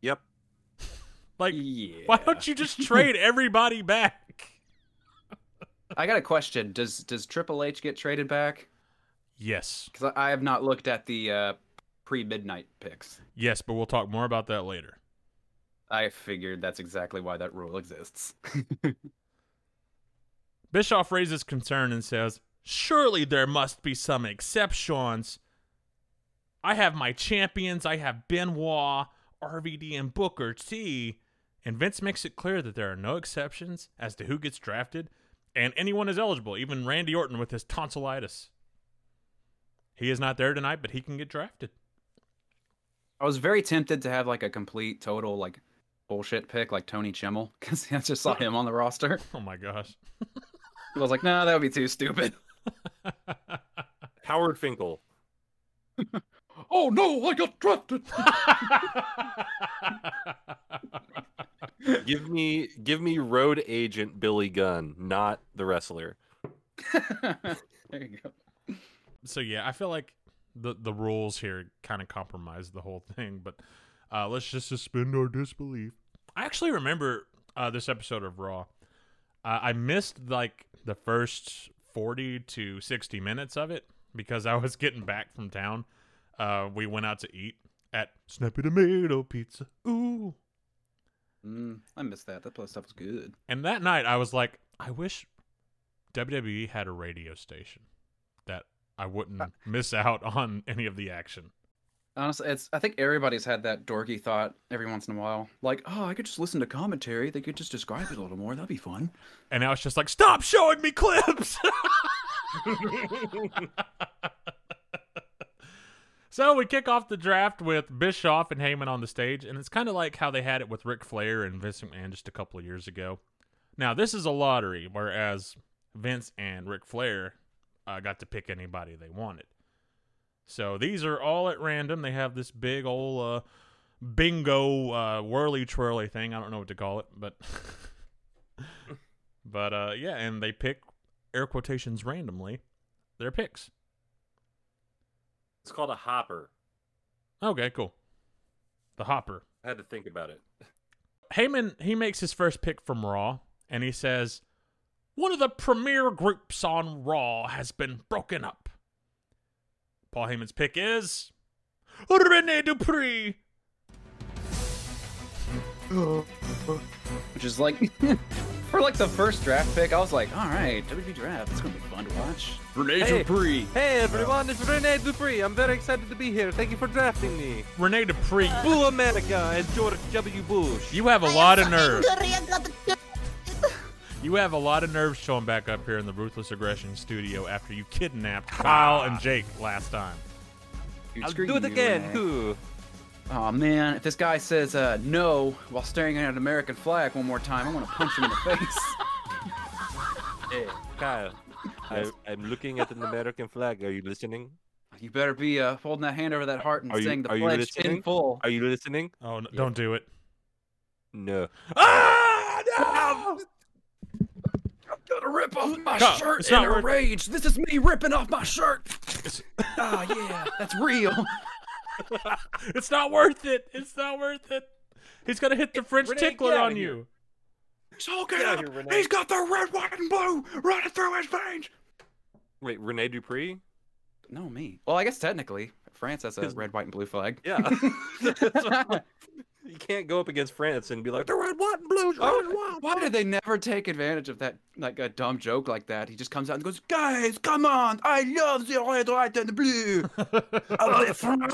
Yep. Like, yeah. Why don't you just trade everybody back? I got a question. Does Triple H get traded back? Yes. Because I have not looked at the... pre-midnight picks. Yes, but we'll talk more about that later. I figured that's exactly why that rule exists. Bischoff raises concern and says, surely there must be some exceptions. I have my champions. I have Benoit, RVD, and Booker T. And Vince makes it clear that there are no exceptions as to who gets drafted, and anyone is eligible, even Randy Orton with his tonsillitis. He is not there tonight, but he can get drafted. I was very tempted to have like a complete total like bullshit pick like Tony Chimmel, because I just saw him on the roster. Oh my gosh. I was like, no, that would be too stupid. Howard Finkel. Oh no, I got drafted. Give me road agent Billy Gunn, not the wrestler. There you go. So yeah, I feel like the rules here kind of compromise the whole thing, but let's just suspend our disbelief. I actually remember this episode of Raw. I missed like the first 40 to 60 minutes of it because I was getting back from town. We went out to eat at Snappy Tomato Pizza. Ooh. I missed that. That place stuff was good. And that night I was like, I wish WWE had a radio station that I wouldn't miss out on any of the action. Honestly, I think everybody's had that dorky thought every once in a while. Like, oh, I could just listen to commentary. They could just describe it a little more. That'd be fun. And now it's just like, stop showing me clips! So we kick off the draft with Bischoff and Heyman on the stage, and it's kind of like how they had it with Ric Flair and Vince McMahon just a couple of years ago. Now, this is a lottery, whereas Vince and Ric Flair... got to pick anybody they wanted. So these are all at random. They have this big old bingo whirly-twirly thing. I don't know what to call it, but... But, yeah, and they pick, air quotations randomly, their picks. It's called a hopper. Okay, cool. The hopper. I had to think about it. Heyman, he makes his first pick from Raw, and he says... One of the premier groups on Raw has been broken up. Paul Heyman's pick is... Rene Dupree! Which is like... For like the first draft pick, I was like, alright, WWE draft, it's gonna be fun to watch. Rene Dupree! Hey everyone, it's Rene Dupree. I'm very excited to be here. Thank you for drafting me. Rene Dupree. Bull America and George W. Bush. You have a lot of nerve. You have a lot of nerves showing back up here in the Ruthless Aggression studio after you kidnapped Kyle and Jake last time. I'll do it again, too. Oh man, if this guy says no while staring at an American flag one more time, I'm gonna punch him in the face. Hey, Kyle, I'm looking at an American flag. Are you listening? You better be folding that hand over that heart and saying the pledge in full. Are you listening? Oh, no, yeah. Don't do it. No. Ah, no! I'm gonna rip off my shirt in a rage. This is me ripping off my shirt. Ah, oh, yeah, that's real. It's not worth it. It's not worth it. He's gonna hit the French tickler on you. He's all good. He's got the red, white, and blue running through his veins. Wait, Rene Dupree? No, me. Well, I guess technically France has a red, white, and blue flag. Yeah. You can't go up against France and be like, the red, white, and blues. Why did they never take advantage of that? Like a dumb joke like that. He just comes out and goes, guys, come on! I love the red, white, and blue. I love France.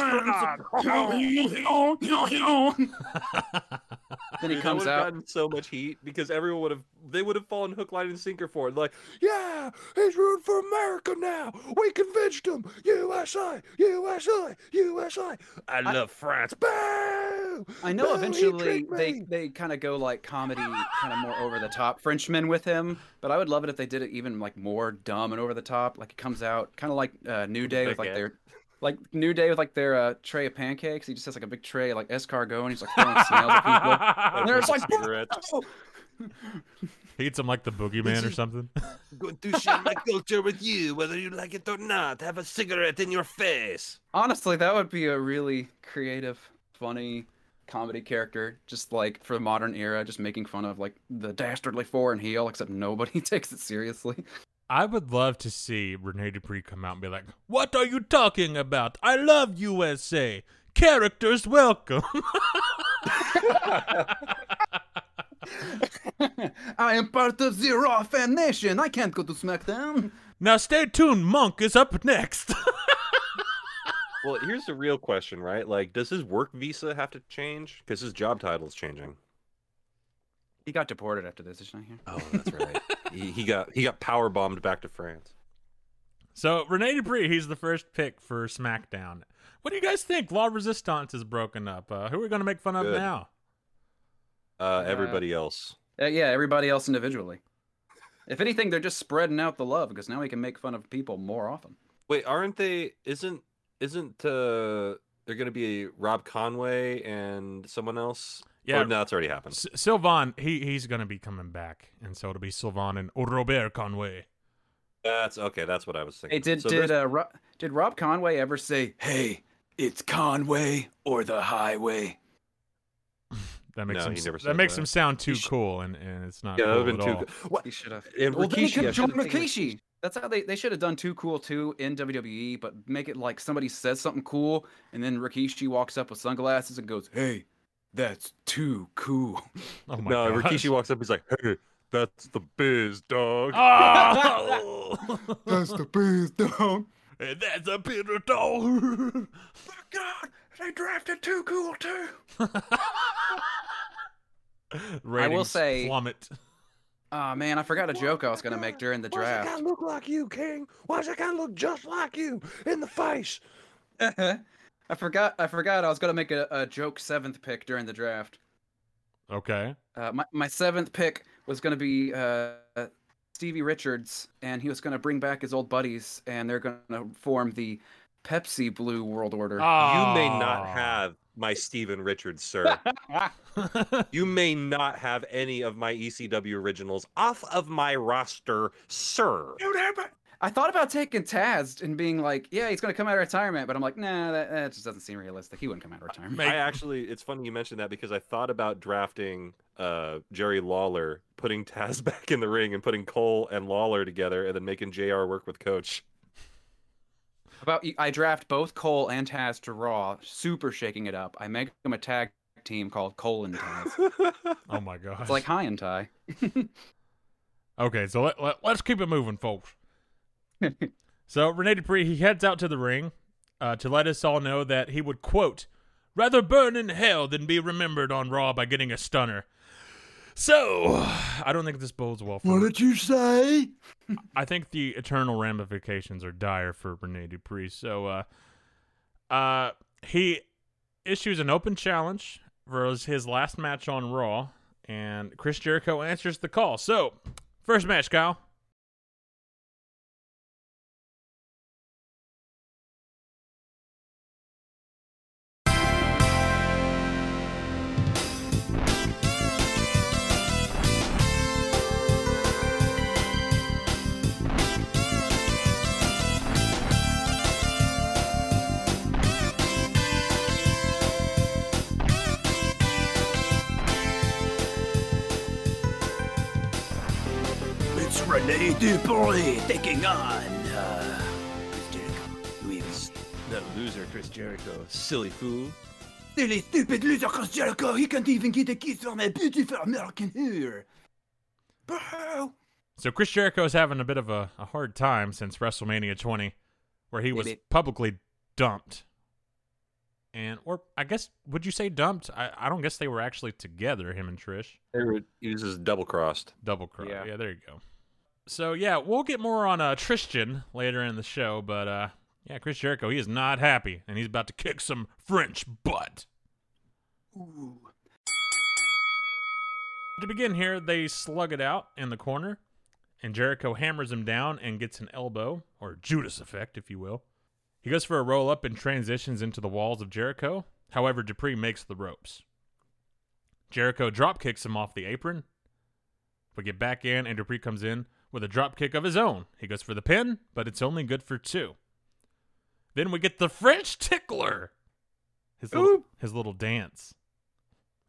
Then he comes out. Gotten so much heat because everyone would have. They would have fallen hook, line, and sinker for it. Like, yeah, he's rooting for America now. We convinced him. USA, USA, USA. I love France. Boo! I know. Eventually they kind of go like comedy, kind of more over the top Frenchmen with him. But I would love it if they did it even like more dumb and over the top. Like it comes out kind of like New Day with like their tray of pancakes. He just has like a big tray like escargot, and he's like throwing snails at people. And they're just like, he eats him like the boogeyman or something. Going to share my culture with you, whether you like it or not. Have a cigarette in your face. Honestly, that would be a really creative, funny comedy character, just like for the modern era, just making fun of like the dastardly foreign heel, except nobody takes it seriously. I would love to see Rene Dupree come out and be like, what are you talking about? I love USA. Characters welcome. I am part of the Raw fan nation. I can't go to Smackdown. Now stay tuned. Monk is up next. Well, here's the real question, right? Like, does his work visa have to change? Because his job title is changing. He got deported after this, didn't he? Oh, that's right. he got power bombed back to France. So Rene Dupree, he's the first pick for SmackDown. What do you guys think? La Resistance is broken up. Who are we going to make fun of now? Everybody else. Yeah, everybody else individually. If anything, they're just spreading out the love because now we can make fun of people more often. Wait, aren't they? Isn't they're going to be Rob Conway and someone else? Yeah, no, that's already happened. Sylvan, he's going to be coming back, and so it'll be Sylvan and Robert Conway. That's okay. That's what I was thinking. Hey, did Rob Conway ever say, "Hey, it's Conway or the highway"? That makes him sound too cool, and it's not. Yeah, cool at all. What? He should have. Well, then he could have joined Rikishi. That's how they should have done Too Cool Too in WWE, but make it like somebody says something cool, and then Rikishi walks up with sunglasses and goes, "Hey, that's too cool." Oh my god! No, Rikishi walks up. He's like, "Hey, that's the biz, dog." Oh! That's the biz, dog. Hey, that's a bit of dog. My god, they drafted Too Cool Too. I will say, plummet. Oh man, I forgot a joke I was gonna make during the draft. Why does that guy look like you, King? Why does that guy look just like you in the face? I forgot I was gonna make a joke seventh pick during the draft. Okay. My seventh pick was gonna be Stevie Richards, and he was gonna bring back his old buddies, and they're gonna form the Pepsi Blue World Order. Oh. You may not have my Steven Richards, sir. You may not have any of my ECW originals off of my roster, sir. I thought about taking Taz and being like, yeah, he's going to come out of retirement, but I'm like, nah, that just doesn't seem realistic. He wouldn't come out of retirement. I actually, it's funny you mentioned that because I thought about drafting Jerry Lawler, putting Taz back in the ring and putting Cole and Lawler together and then making JR work with Coach. I draft both Cole and Taz to Raw, super shaking it up. I make them a tag team called Cole and Taz. Oh my gosh. It's like high and tie. Okay, so let's keep it moving, folks. So Rene Dupree, he heads out to the ring to let us all know that he would, quote, rather burn in hell than be remembered on Raw by getting a stunner. So, I don't think this bodes well for me. What did you say? I think the eternal ramifications are dire for Rene Dupree. So, he issues an open challenge for his last match on Raw, and Chris Jericho answers the call. So, first match, Kyle. Rene Dupree taking on Chris Jericho. Who is the loser, Chris Jericho? Silly fool. Silly, stupid loser, Chris Jericho. He can't even get a kiss from a beautiful American here. Bro. So Chris Jericho is having a bit of a hard time since WrestleMania 20, where he was publicly dumped. And, or I guess, would you say dumped? I don't guess they were actually together, him and Trish. He was just double-crossed. Double-crossed. Yeah, there you go. So, yeah, we'll get more on Christian later in the show, but, yeah, Chris Jericho, he is not happy, and he's about to kick some French butt. Ooh. To begin here, they slug it out in the corner, and Jericho hammers him down and gets an elbow, or Judas effect, if you will. He goes for a roll-up and transitions into the walls of Jericho. However, Dupree makes the ropes. Jericho drop-kicks him off the apron. We get back in, and Dupree comes in with a drop kick of his own. He goes for the pin, but it's only good for two. Then we get the French tickler. His little dance.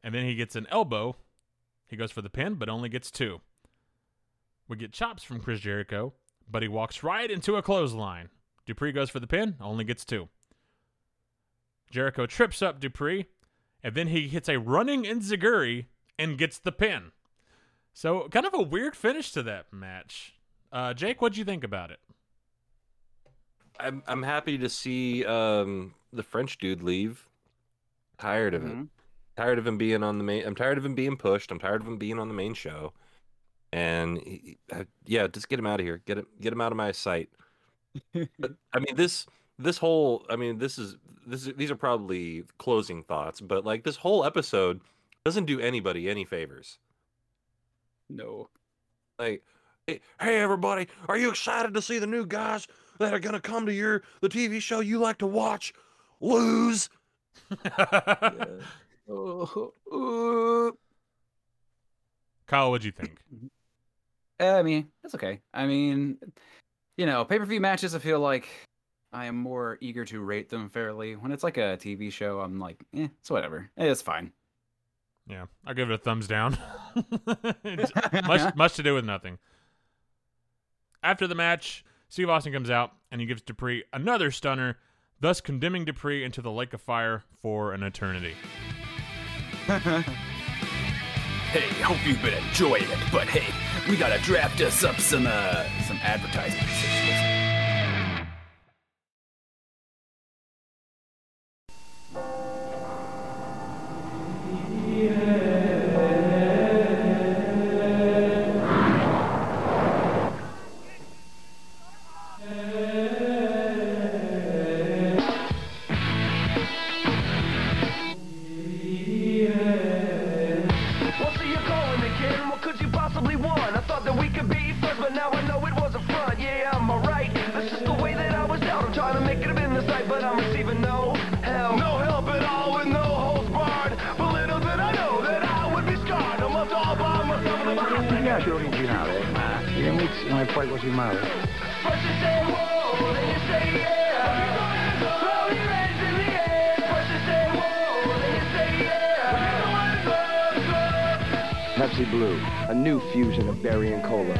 And then he gets an elbow. He goes for the pin, but only gets two. We get chops from Chris Jericho, but he walks right into a clothesline. Dupree goes for the pin, only gets two. Jericho trips up Dupree, and then he hits a running enziguri and gets the pin. So, kind of a weird finish to that match. Jake, what'd you think about it? I'm happy to see the French dude leave. Tired of it. Tired of him being on the main. I'm tired of him being pushed. I'm tired of him being on the main show. And just get him out of here. Get him out of my sight. But, I mean, these are probably closing thoughts. But like this whole episode doesn't do anybody any favors. No. Like, hey, everybody, are you excited to see the new guys that are going to come to the TV show you like to watch? Lose. Yeah. Kyle, what'd you think? I mean, that's okay. I mean, you know, pay-per-view matches, I feel like I am more eager to rate them fairly. When it's like a TV show, I'm like, it's whatever. It's fine. Yeah, I'll give it a thumbs down. much to do with nothing. After the match, Steve Austin comes out, and he gives Dupree another stunner, thus condemning Dupree into the Lake of Fire for an eternity. Hey, hope you've been enjoying it, but hey, we gotta draft us up some advertisements. Pepsi Blue, a new fusion of berry and cola.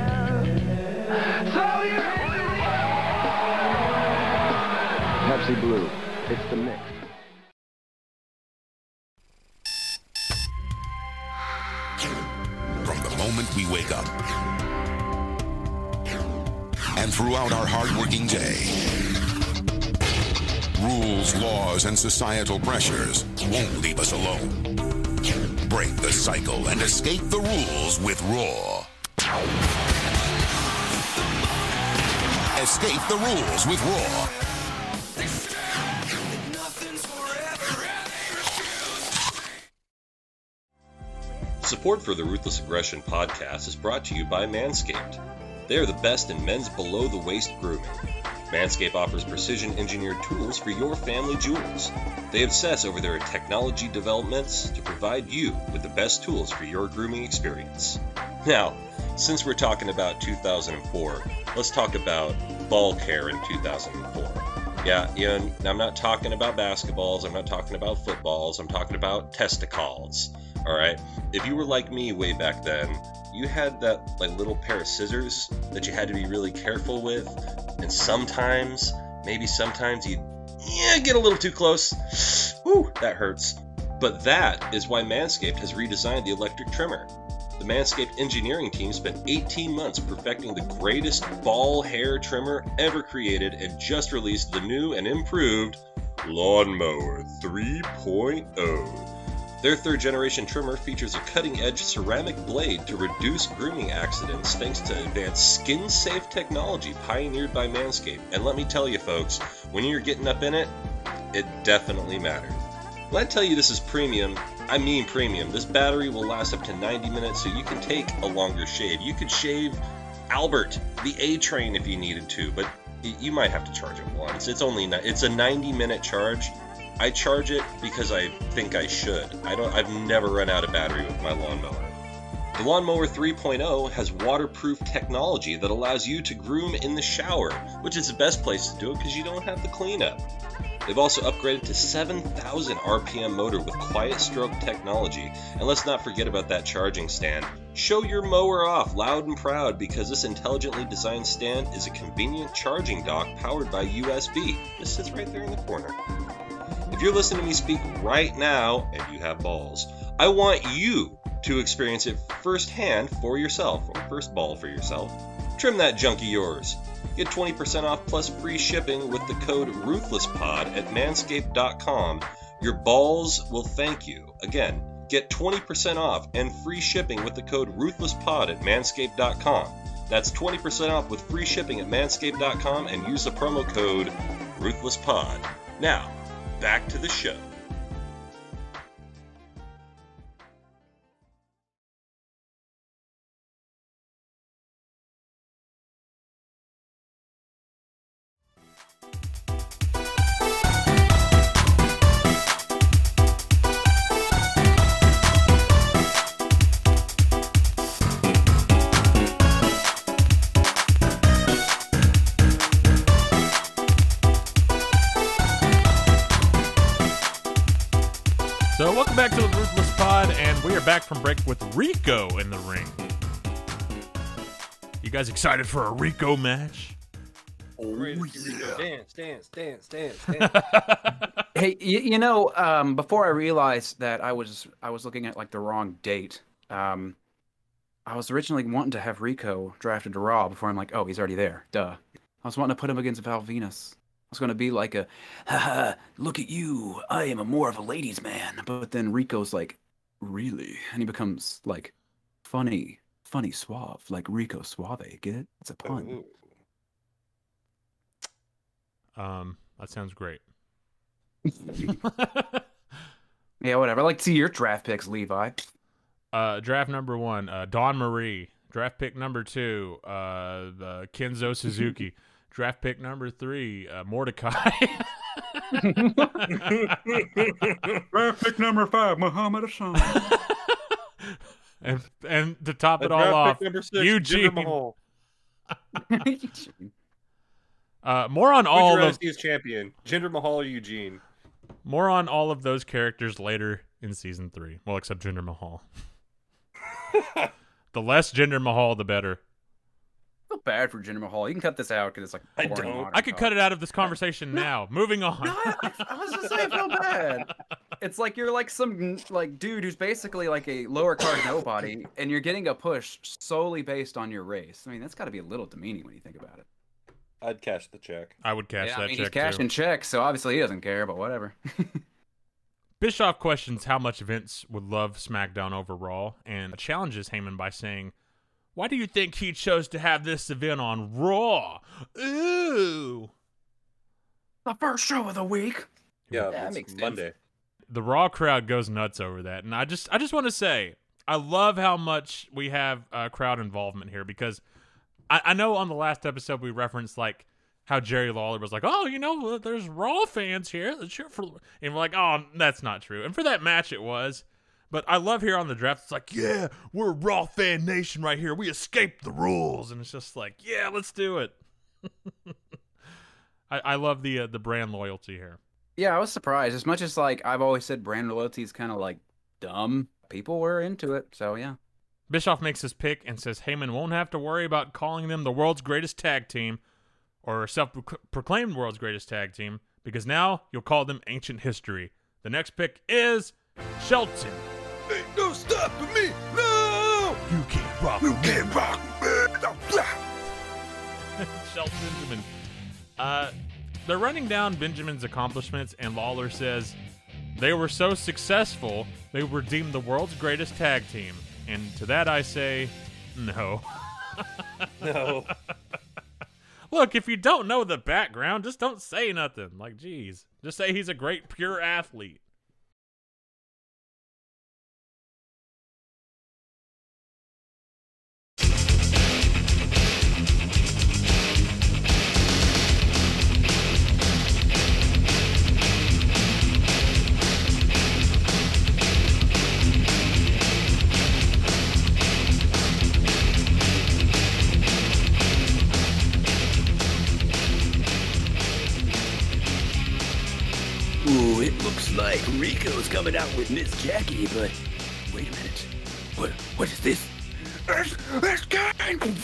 Pepsi Blue, it's the mix. From the moment we wake up and throughout our hard-working day, rules, laws, and societal pressures won't leave us alone. Break the cycle and escape the rules with Raw. Escape the rules with Raw. Support for the Ruthless Aggression podcast is brought to you by Manscaped. They are the best in men's below-the-waist grooming. Manscaped offers precision-engineered tools for your family jewels. They obsess over their technology developments to provide you with the best tools for your grooming experience. Now, since we're talking about 2004, let's talk about ball care in 2004. Yeah, Ian, I'm not talking about basketballs, I'm not talking about footballs, I'm talking about testicles. Alright? If you were like me way back then, you had that little pair of scissors that you had to be really careful with, and sometimes you'd get a little too close. Whew, that hurts. But that is why Manscaped has redesigned the electric trimmer. The Manscaped engineering team spent 18 months perfecting the greatest ball hair trimmer ever created and just released the new and improved Lawnmower 3.0. Their third-generation trimmer features a cutting-edge ceramic blade to reduce grooming accidents thanks to advanced skin-safe technology pioneered by Manscaped. And let me tell you folks, when you're getting up in it, it definitely matters. When I tell you this is premium, I mean premium. This battery will last up to 90 minutes, so you can take a longer shave. You could shave Albert, the A-Train, if you needed to, but you might have to charge it once. It's a 90-minute charge. I charge it because I think I should. I've never run out of battery with my lawnmower. The Lawnmower 3.0 has waterproof technology that allows you to groom in the shower, which is the best place to do it because you don't have the cleanup. They've also upgraded to 7,000 RPM motor with quiet stroke technology. And let's not forget about that charging stand. Show your mower off loud and proud because this intelligently designed stand is a convenient charging dock powered by USB. It just sits right there in the corner. If you're listening to me speak right now, and you have balls, I want you to experience it firsthand for yourself, or first ball for yourself. Trim that junk of yours. Get 20% off plus free shipping with the code RuthlessPod at manscaped.com. Your balls will thank you. Again, get 20% off and free shipping with the code RuthlessPod at manscaped.com. That's 20% off with free shipping at manscaped.com and use the promo code RuthlessPod. Now, back to the show. Back from break with Rico in the ring. You guys excited for a Rico match? Oh, yeah. Dance. Hey, before I realized that I was looking at the wrong date. I was originally wanting to have Rico drafted to Raw before I'm like, oh, he's already there. Duh. I was wanting to put him against Val Venis. It's going to be like a, haha, look at you. I am more of a ladies' man. But then Rico's like, really? And he becomes funny suave, like Rico Suave. Get it? It's a pun. That sounds great. Yeah, whatever. I'd like to see your draft picks, Levi. Draft number 1, Dawn Marie. Draft pick number 2, Kenzo Suzuki. Draft pick number 3, Mordecai. Draft pick number 5, Muhammad Hassan. and to top it all off, Eugene. More on all of these champion, Jinder Mahal, Eugene. More on all of those characters later in season 3. Well, except Jinder Mahal. The less Jinder Mahal, the better. Not bad for Jinder Mahal. You can cut this out because it's boring. I could cut it out of this conversation now. Moving on. No, I was just saying, I feel bad. It's you're some dude who's basically a lower card nobody, and you're getting a push solely based on your race. I mean, that's got to be a little demeaning when you think about it. I'd cash the check. I would cash that check. He's cashing checks, so obviously he doesn't care. But whatever. Bischoff questions how much Vince would love SmackDown overall, and challenges Heyman by saying, why do you think he chose to have this event on Raw? Ooh. The first show of the week. Yeah, that makes Monday. Sense. The Raw crowd goes nuts over that. And I just want to say, I love how much we have crowd involvement here, because I know on the last episode we referenced like how Jerry Lawler was like, oh, you know, there's Raw fans here. Let's cheer for, and we're like, oh, that's not true. And for that match, it was. But I love here on the draft, it's like, yeah, we're Raw fan nation right here. We escaped the rules. And it's just like, yeah, let's do it. I love the brand loyalty here. Yeah, I was surprised. As much as like I've always said brand loyalty is kind of like dumb, people were into it. So, yeah. Bischoff makes his pick and says Heyman won't have to worry about calling them the world's greatest tag team or self-proclaimed world's greatest tag team, because now you'll call them ancient history. The next pick is Shelton. Ain't no stopping me, no! You can't rock me. You can't rock me. Shelton Benjamin. They're running down Benjamin's accomplishments, and Lawler says, they were so successful, they were deemed the world's greatest tag team. And to that I say, no. No. Look, if you don't know the background, just don't say nothing. Like, geez. Just say he's a great, pure athlete. Ooh, it looks like Rico's coming out with Miss Jackie, but wait a minute. What is this? It's Kane!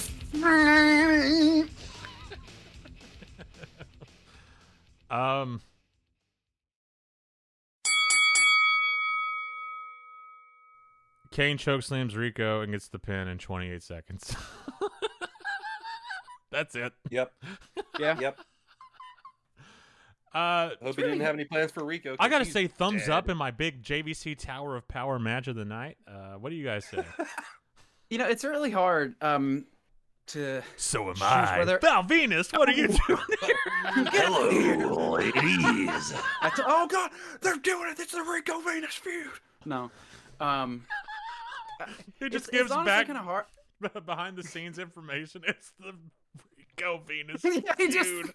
Kane chokeslams Rico and gets the pin in 28 seconds. That's it. Yep. Yeah. Yep. Hope he didn't have any plans for Rico. I gotta say, thumbs up in my big JVC Tower of Power match of the night. What do you guys say? You know, it's really hard to. So am I. Whether... Val Venus, what are you doing here? Hello, here, ladies. Oh God, they're doing it. It's the Rico Venus feud. No, it just gives back kind of hard behind the scenes information. It's the Rico Venus feud.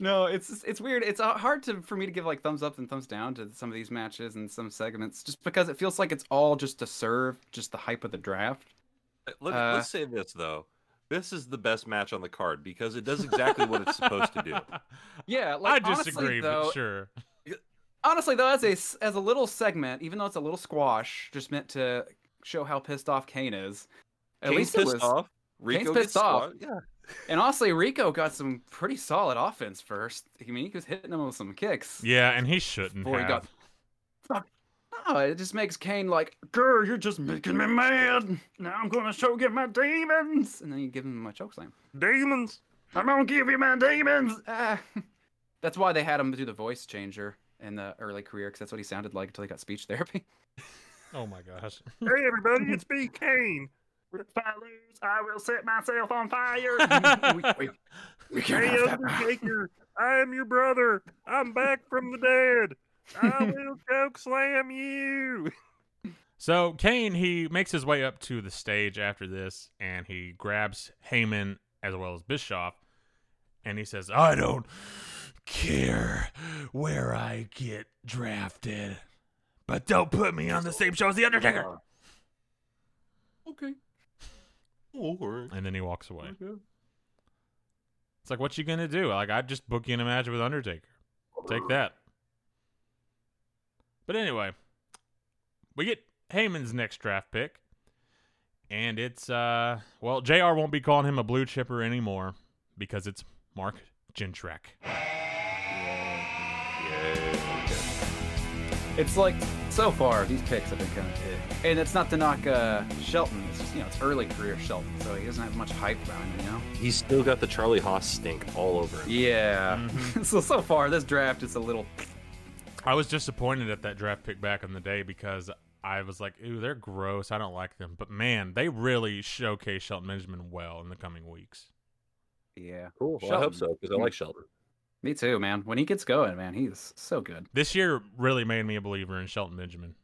No, it's weird. It's hard for me to give like thumbs up and thumbs down to some of these matches and some segments, just because it feels like it's all just to serve just the hype of the draft. Let's say this though, this is the best match on the card because it does exactly what it's supposed to do. Yeah, like, I disagree, honestly, though, but sure. Honestly, though, as a little segment, even though it's a little squash, just meant to show how pissed off Kane is. At least it was pissed off. Rico gets pissed off. Yeah. And honestly, Rico got some pretty solid offense first. I mean, he was hitting him with some kicks. Yeah, and he shouldn't have. No, it just makes Kane like, girl, you're just making me mad. Now I'm going to show you my demons. And then you give him my chokeslam. Demons? I'm going to give you my demons. That's why they had him do the voice changer in the early career, because that's what he sounded like until he got speech therapy. Oh, my gosh. Hey, everybody, it's me, Kane. If I lose, I will set myself on fire. We can't have that. Undertaker, I am your brother. I'm back from the dead. I will choke slam you. So Kane, he makes his way up to the stage after this, and he grabs Heyman as well as Bischoff, and he says, I don't care where I get drafted, but don't put me on the same show as The Undertaker. Okay. And then he walks away. Okay. It's like, what you gonna do? Like, I'd just book you in a match with Undertaker. Take that. But anyway, we get Heyman's next draft pick, and it's well, JR won't be calling him a blue chipper anymore because it's Mark Jindrak. It's like, so far, these picks have been kind of hit. And it's not to knock Shelton. It's just, you know, it's early career Shelton, so he doesn't have much hype around him, you know? He's still got the Charlie Haas stink all over him. Yeah. Mm-hmm. So far, this draft is a little... I was disappointed at that draft pick back in the day because I was like, ooh, they're gross. I don't like them. But, man, they really showcase Shelton Benjamin well in the coming weeks. Yeah. Cool. Well, I hope so, because I like Shelton. Me too, man. When he gets going, man, he's so good. This year really made me a believer in Shelton Benjamin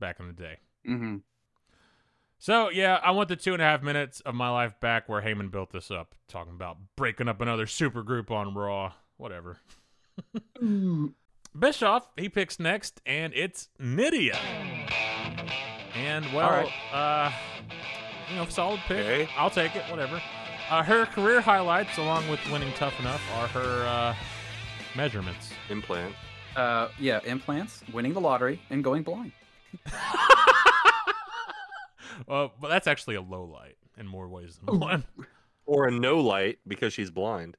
back in the day. Mm-hmm. So, yeah, I want the 2.5 minutes of my life back where Heyman built this up, talking about breaking up another supergroup on Raw. Whatever. Bischoff, he picks next, and it's Nidia. And, well, you know, solid pick. Okay. I'll take it, whatever. Her career highlights, along with winning Tough Enough, are her measurements. Implants. Yeah, implants, winning the lottery, and going blind. But that's actually a low light in more ways than one. Or a no light because she's blind.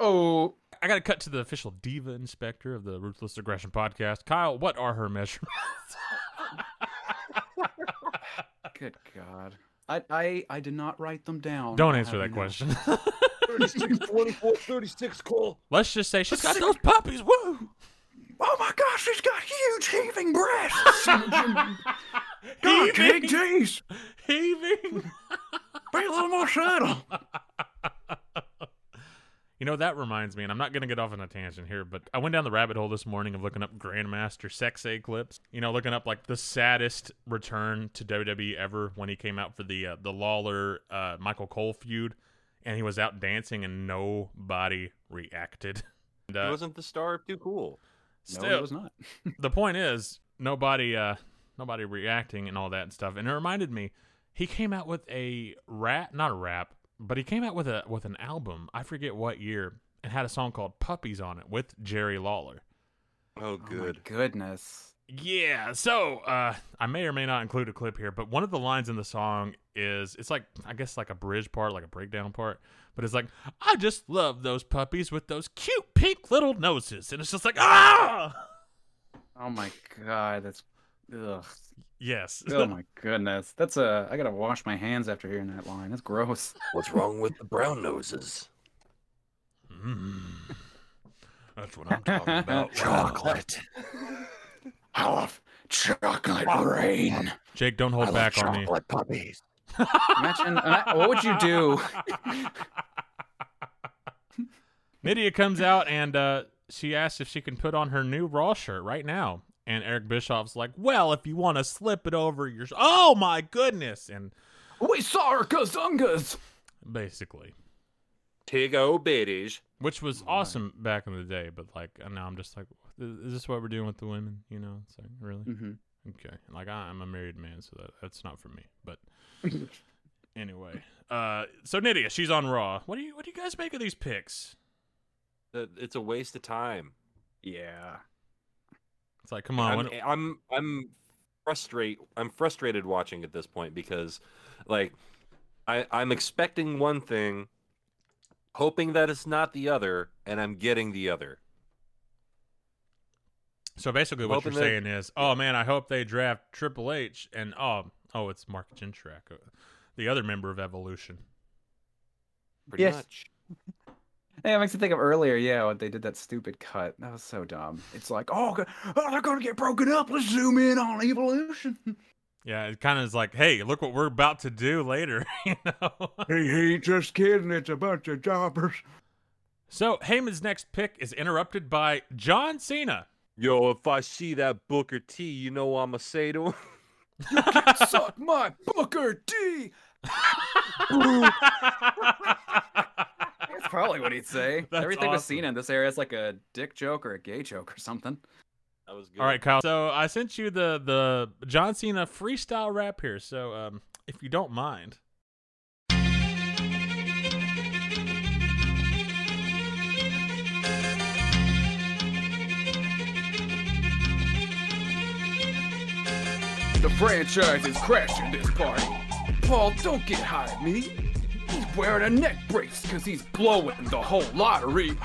Oh. I got to cut to the official diva inspector of the Ruthless Aggression podcast. Kyle, what are her measurements? Good God. I did not write them down. Don't answer that question. 36, 44, 36, Cole. Let's just say she's got those puppies. Woo! Oh my gosh, she's got huge heaving breasts. God, heaving. Jeez. Heaving. Be a little more subtle. You know, that reminds me, and I'm not going to get off on a tangent here, but I went down the rabbit hole this morning of looking up Grandmaster Sexay clips. You know, looking up, like, the saddest return to WWE ever when he came out for the Lawler-Michael Cole feud, and he was out dancing and nobody reacted. And, he wasn't the star of Too Cool. Still, no, he was not. The point is, nobody reacting and all that stuff. And it reminded me, he came out with he came out with an album, I forget what year, and had a song called Puppies on it with Jerry Lawler. Oh, good. Oh, my goodness. Yeah, so I may or may not include a clip here, but one of the lines in the song is, it's like, I guess like a bridge part, like a breakdown part, but it's like, I just love those puppies with those cute pink little noses. And it's just like, ah! Oh, my God, that's, ugh. Yes. Oh my goodness. That's I gotta wash my hands after hearing that line. That's gross. What's wrong with the brown noses? That's what I'm talking about. Chocolate. I love chocolate rain. Jake, don't hold back on me. Chocolate puppies. Imagine what would you do? Nidia comes out and she asks if she can put on her new Raw shirt right now. And Eric Bischoff's like, well, if you want to slip it over your... Oh, my goodness! And we saw her kazungas! Basically. Tig old bitties. Which was awesome back in the day, but like now I'm just like, is this what we're doing with the women? You know? It's like, really? Mm-hmm. Okay. Like, I'm a married man, so that's not for me. But anyway. So Nidia, she's on Raw. What do you guys make of these picks? It's a waste of time. Yeah. It's like, come on. I'm frustrated watching at this point because, like, I'm expecting one thing, hoping that it's not the other, and I'm getting the other. So basically, what you're saying is, oh man, I hope they draft Triple H, and oh, it's Mark Jindrak, the other member of Evolution. Pretty much. Yeah, it makes me think of earlier, yeah, when they did that stupid cut. That was so dumb. It's like, oh, they're going to get broken up. Let's zoom in on Evolution. Yeah, it kind of is like, hey, look what we're about to do later. You know? He ain't just kidding. It's a bunch of jobbers. So Heyman's next pick is interrupted by John Cena. Yo, if I see that Booker T, you know what I'm going to say to him? You can suck my Booker T. That's probably what he'd say. That's Everything awesome. Was seen in this area is like a dick joke or a gay joke or something. That was good. All right, Kyle. So I sent you the John Cena freestyle rap here. So if you don't mind. The franchise is crashing this party. Paul, don't get high at me. He's wearing a neck brace because he's blowing the whole lottery.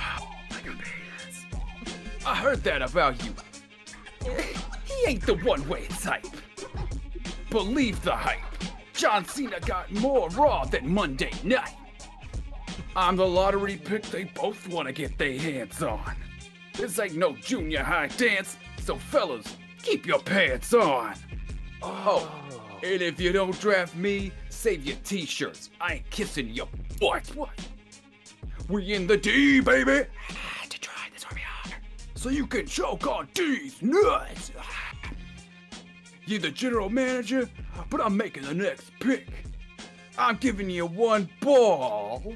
I heard that about you. He ain't the one-way type. Believe the hype. John Cena got more Raw than Monday night. I'm the lottery pick they both want to get their hands on. This ain't no junior high dance, so fellas, keep your pants on. Oh, and if you don't draft me, save your t-shirts. I ain't kissing your butt. What? We in the D, baby. To try this will be harder. So you can choke on D's nuts. You're the general manager, but I'm making the next pick. I'm giving you one ball.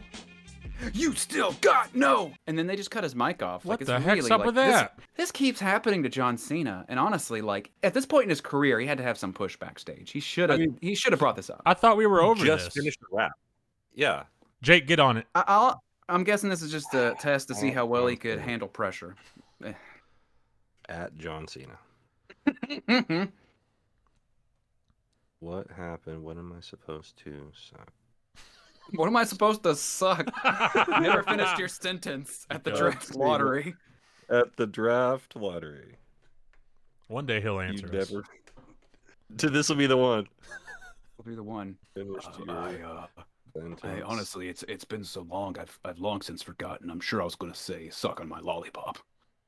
You still got no. And then they just cut his mic off. What the heck's up with that? This keeps happening to John Cena. And honestly, like at this point in his career, he had to have some push backstage. He should have. He should have brought this up. I thought we were over this. Just finished the rap. Yeah. Jake, get on it. I'm guessing this is just a test to see how well he could handle pressure. At John Cena. What happened? What am I supposed to suck? What am I supposed to suck? Never finished your sentence at the draft lottery. At the draft lottery. One day he'll answer us. This will be the one. Will be the one. I honestly, it's been so long. I've long since forgotten. I'm sure I was going to say suck on my lollipop.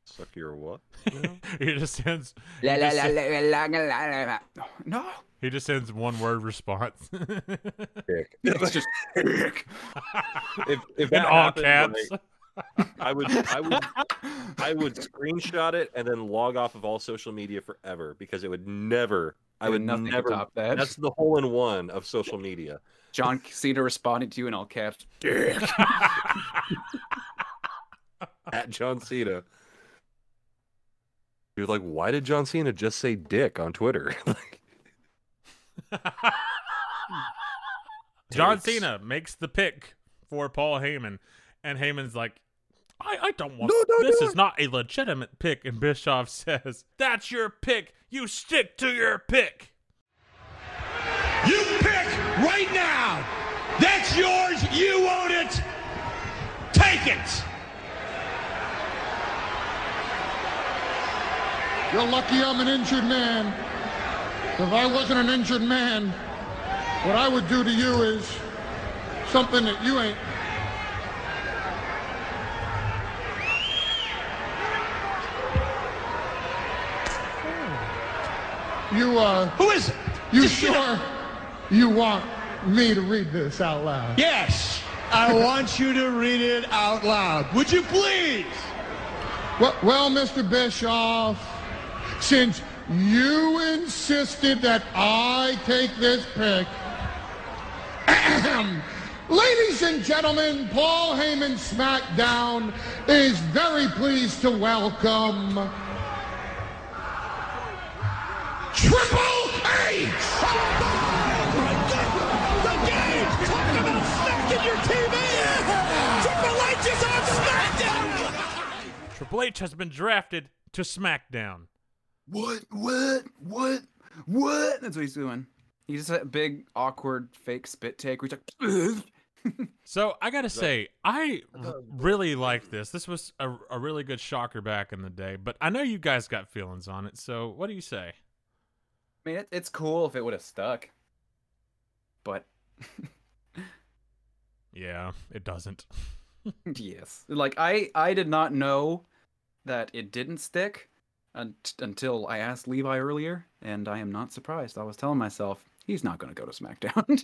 Suck your what? No. He just sends. No. He just sends one word response. It's just if that in all caps. I would screenshot it and then log off of all social media forever because it would never. I would never top that. That's the hole in one of social media. John Cena responded to you in all caps. Dick. At John Cena. You're like, why did John Cena just say dick on Twitter? Like. John Cena makes the pick for Paul Heyman, and Heyman's like, I don't want this is not a legitimate pick. And Bischoff says, that's your pick. You stick to your pick. You pick right now. That's yours. You own it. Take it. You're lucky I'm an injured man. If I wasn't an injured man, what I would do to you is something that you ain't. Who is it? You just, sure you want me to read this out loud? Yes, I want you to read it out loud. Would you please? Well, Mr. Bischoff, since you insisted that I take this pick. Ladies and gentlemen, Paul Heyman Smackdown is very pleased to welcome Triple H! Oh my God! The game! Talking about smacking your TV! Yeah. Triple H is on Smackdown! Triple H has been drafted to Smackdown. What? That's what he's doing. He just had a big, awkward, fake spit take where he's like... So, I gotta say, I really like this. This was a really good shocker back in the day, but I know you guys got feelings on it, so what do you say? I mean, it's cool if it would have stuck, but... Yeah, it doesn't. Yes. Like, I did not know that it didn't stick. Until I asked Levi earlier, and I am not surprised. I was telling myself, he's not going to go to SmackDown.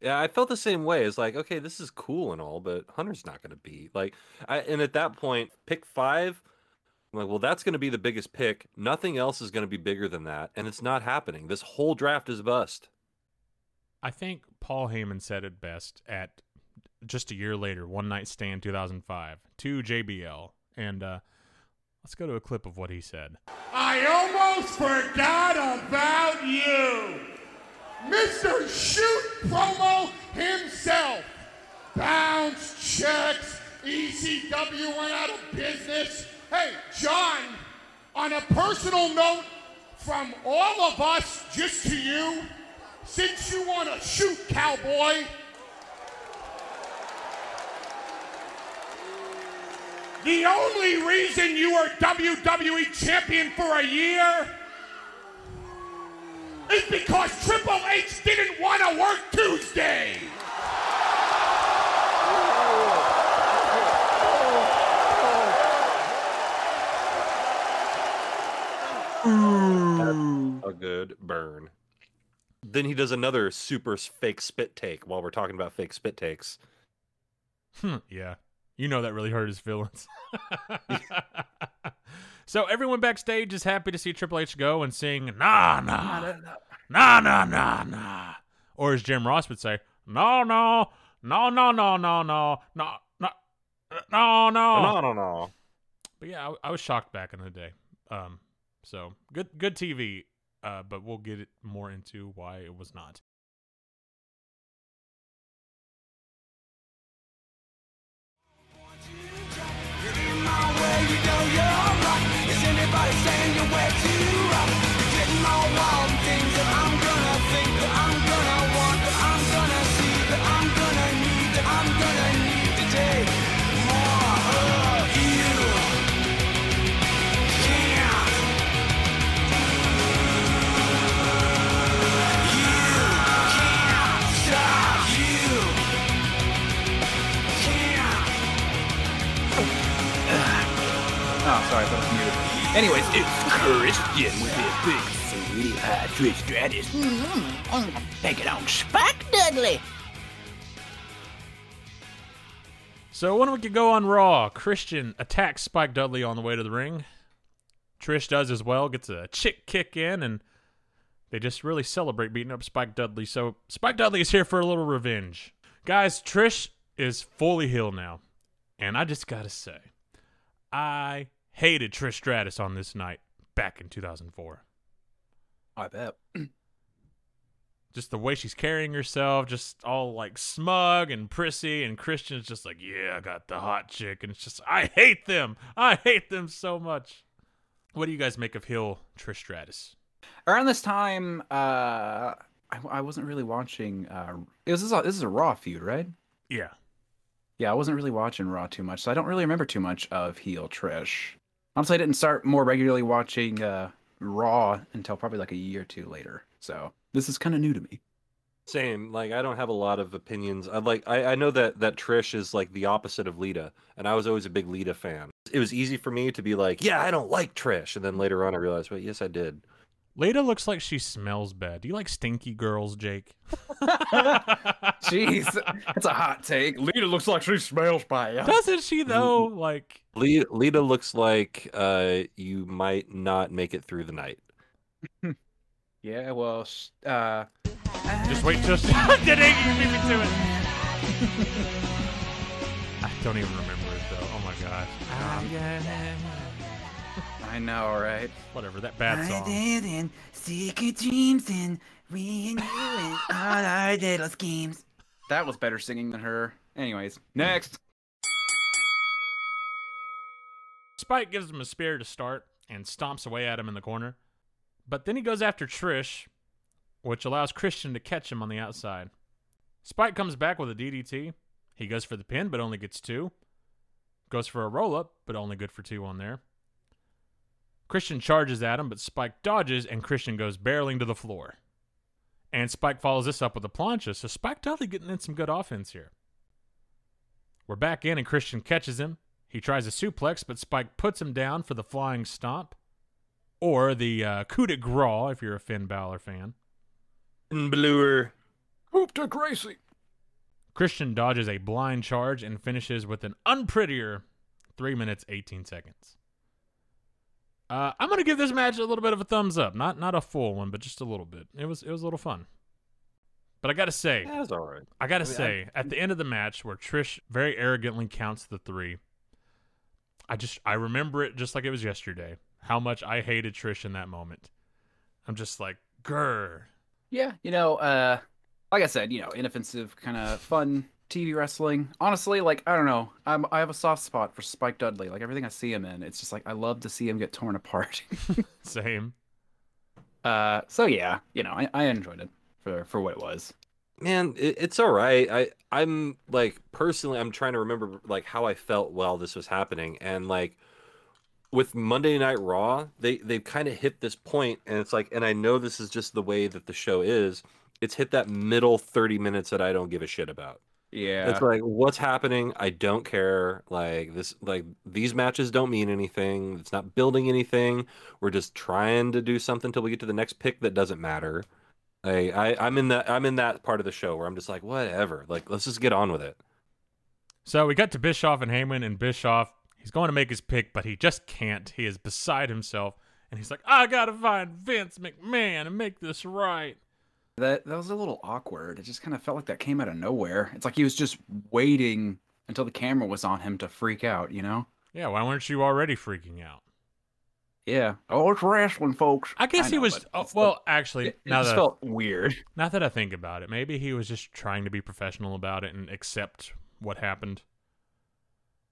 Yeah, I felt the same way. It's like, okay, this is cool and all, but Hunter's not going to be. Like, and at that point, pick 5, I'm like, well, that's going to be the biggest pick. Nothing else is going to be bigger than that, and it's not happening. This whole draft is a bust. I think Paul Heyman said it best at just a year later, One Night Stand 2005, to JBL, and... let's go to a clip of what he said. I almost forgot about you. Mr. Shoot Promo himself. Bounce checks. ECW went out of business. Hey, John, on a personal note from all of us just to you, since you want to shoot, cowboy, the only reason you are WWE champion for a year is because Triple H didn't want to work Tuesday. That's a good burn. Then he does another super fake spit take while we're talking about fake spit takes. Yeah. You know that really hurt his feelings. So everyone backstage is happy to see Triple H go and sing, nah, nah, nah, nah, nah, nah. Or as Jim Ross would say, no, no, no, no, no, no, no, no, no, no, no, no, no. But yeah, I was shocked back in the day. So good TV, but we'll get more into why it was not. Oh, sorry, I thought it was muted. Anyways, it's Christian with his big three high Trish Stratus. I'm gonna take it on Spike Dudley. So when we could go on Raw, Christian attacks Spike Dudley on the way to the ring. Trish does as well, gets a chick kick in, and they just really celebrate beating up Spike Dudley. So Spike Dudley is here for a little revenge. Guys, Trish is fully healed now. And I just gotta say, I hated Trish Stratus on this night back in 2004. I bet. Just the way she's carrying herself, just all like smug and prissy, and Christian's just like, yeah, I got the hot chick, and it's just, I hate them. I hate them so much. What do you guys make of heel Trish Stratus? Around this time, I wasn't really watching. This is a Raw feud, right? Yeah. Yeah, I wasn't really watching Raw too much, so I don't really remember too much of heel Trish. Honestly, I didn't start more regularly watching Raw until probably like a year or two later. So this is kind of new to me. Same. Like, I don't have a lot of opinions. I know that Trish is like the opposite of Lita, and I was always a big Lita fan. It was easy for me to be like, yeah, I don't like Trish. And then later on, I realized, well, yes, I did. Lita looks like she smells bad. Do you like stinky girls, Jake? Jeez, that's a hot take. Lita looks like she smells bad. Doesn't she, though? Like, Lita looks like you might not make it through the night. Yeah, well, just wait till she... I don't even remember it, though. Oh, my gosh. I know, right? Whatever, that bad song. I didn't secret dreams and we and you and all our little schemes. That was better singing than her. Anyways, next. Spike gives him a spear to start and stomps away at him in the corner. But then he goes after Trish, which allows Christian to catch him on the outside. Spike comes back with a DDT. He goes for the pin, but only gets two. Goes for a roll-up, but only good for two on there. Christian charges at him, but Spike dodges, and Christian goes barreling to the floor. And Spike follows this up with a plancha, so Spike Dudley getting in some good offense here. We're back in, and Christian catches him. He tries a suplex, but Spike puts him down for the flying stomp. Or the coup de grace, if you're a Finn Balor fan. Bluer. Coup de grace. Christian dodges a blind charge and finishes with an unprettier 3 minutes, 18 seconds. I'm going to give this match a little bit of a thumbs up. Not a full one, but just a little bit. It was a little fun. But I got to say, that was all right. At the end of the match where Trish very arrogantly counts the 3, I remember it just like it was yesterday, how much I hated Trish in that moment. I'm just like, grr. Yeah, like I said, inoffensive, kind of fun TV wrestling. Honestly, like, I don't know. I have a soft spot for Spike Dudley. Like, everything I see him in, it's just like, I love to see him get torn apart. Same. So yeah, I enjoyed it for what it was. Man, it's all right. I'm like, personally, I'm trying to remember like how I felt while this was happening. And like with Monday Night Raw, they kind of hit this point, and it's like, and I know this is just the way that the show is. It's hit that middle 30 minutes that I don't give a shit about. Yeah. It's like, what's happening? I don't care. Like this, like these matches don't mean anything. It's not building anything. We're just trying to do something till we get to the next pick that doesn't matter. Like I'm in that part of the show where I'm just like, whatever. Like, let's just get on with it. So we got to Bischoff and Heyman, and Bischoff He's going to make his pick, but he just can't. He is beside himself. And he's like, I gotta find Vince McMahon and make this right. That was a little awkward. It just kind of felt like that came out of nowhere. It's like he was just waiting until the camera was on him to freak out, you know? Yeah, why weren't you already freaking out? Yeah. Oh, it's wrestling, folks. I guess it felt weird. Now that I think about it, maybe he was just trying to be professional about it and accept what happened.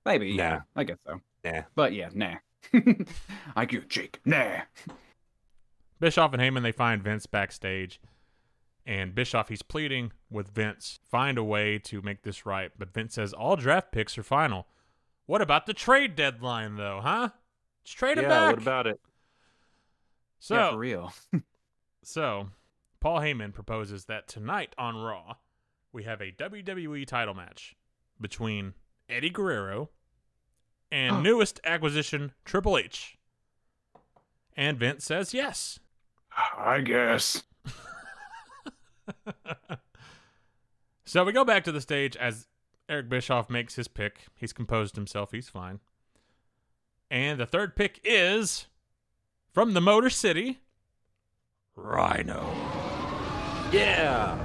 Maybe, yeah. I guess so. Yeah. But yeah, nah. I give Jake. Nah. Bischoff and Heyman, they find Vince backstage. And Bischoff, he's pleading with Vince, find a way to make this right. But Vince says, all draft picks are final. What about the trade deadline, though, huh? Just trade it back. Yeah, what about it? So, yeah, for real. So, Paul Heyman proposes that tonight on Raw, we have a WWE title match between Eddie Guerrero and newest acquisition, Triple H. And Vince says yes. I guess. So we go back to the stage as Eric Bischoff makes his pick. He's composed himself. He's fine. And the third pick is from the Motor City, Rhino. Yeah.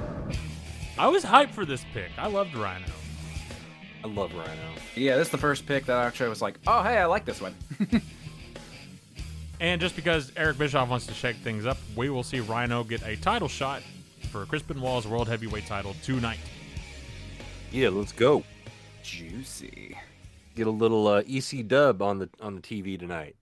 I was hyped for this pick. I loved Rhino. I love Rhino. Yeah, this is the first pick that I actually was like, oh, hey, I like this one. And just because Eric Bischoff wants to shake things up, we will see Rhino get a title shot for Chris Benoit's World Heavyweight title tonight. Yeah, let's go. Juicy. Get a little EC dub on the TV tonight.